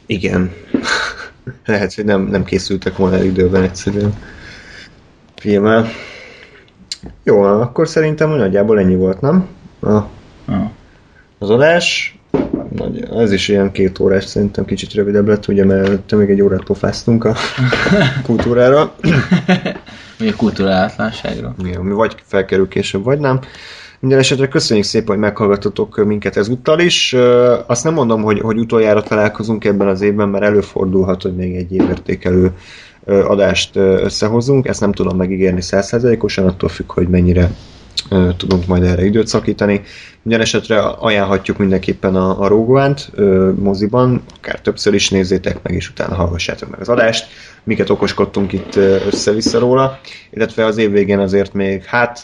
Igen. Lehet, hogy nem, nem készültek volna időben egyszerűen filmmel. Jó, akkor szerintem nagyjából ennyi volt, nem? A, az adás... Nagy, ez is ilyen két órás, szerintem kicsit rövidebb lett, ugye, mert még egy órát pofáztunk a kultúrára. Vagy a kultúrálatlanságra. Jó, mi vagy felkerül később, vagy nem. Minden esetre köszönjük szépen, hogy meghallgatotok minket ezúttal is. Azt nem mondom, hogy, hogy utoljára találkozunk ebben az évben, mert előfordulhat, hogy még egy évértékelő adást összehozunk. Ezt nem tudom megígérni száz százalékosan, attól függ, hogy mennyire tudunk majd erre időt szakítani. Minden esetre ajánlhatjuk mindenképpen a, a Rogue One-t moziban, akár többször is nézzétek meg, és utána hallgassátok meg az adást. Miket okoskodtunk itt össze-vissza róla, illetve az év végén azért még, hát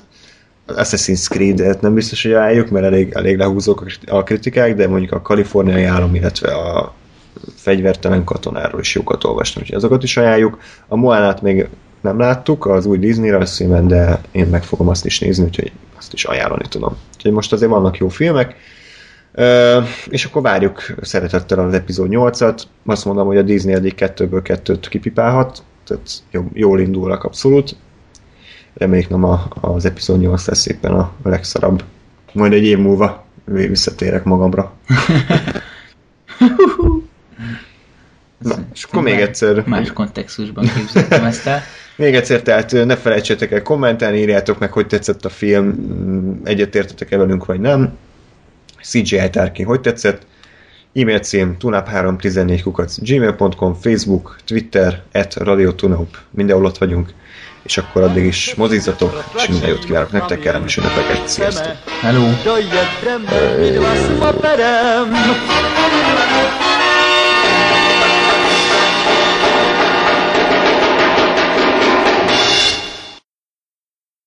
az Assassin's Creed-et nem biztos, hogy álljuk, mert elég, elég lehúzók a kritikák, de mondjuk a kaliforniai állam, illetve a fegyvertelen katonáról is jókat olvastam, úgyhogy azokat is ajánljuk. A Moánát még nem láttuk, az új Disney rajzfilmen, de én meg fogom azt is nézni, úgyhogy azt is ajánlani tudom. Úgyhogy most azért vannak jó filmek, Uh, és akkor várjuk szeretettel az epizód nyolcat. Azt mondom, hogy a Disney eddig kettőből kettőt kipipálhat, tehát jól indulnak abszolút. Reméljük nem a, az epizód nyolc lesz éppen a legszarabb. Majd egy év múlva visszatérek magamra. Na, és akkor még egyszer... Más kontextusban képzeltem ezt el. Még egyszer, tehát ne felejtsetek el kommentálni, írjátok meg, hogy tetszett a film, egyetértetek-e velünk, vagy nem. cé gé i Tárki, hogy tetszett? E-mail cím tunap három tizennégy kukac gmail pont com, Facebook, Twitter, et Radio Tunap, mindenhol ott vagyunk, és akkor addig is mozizzatok, és minden jót kívánok nektek, kellemes ünnepeket, sziasztok! Hello!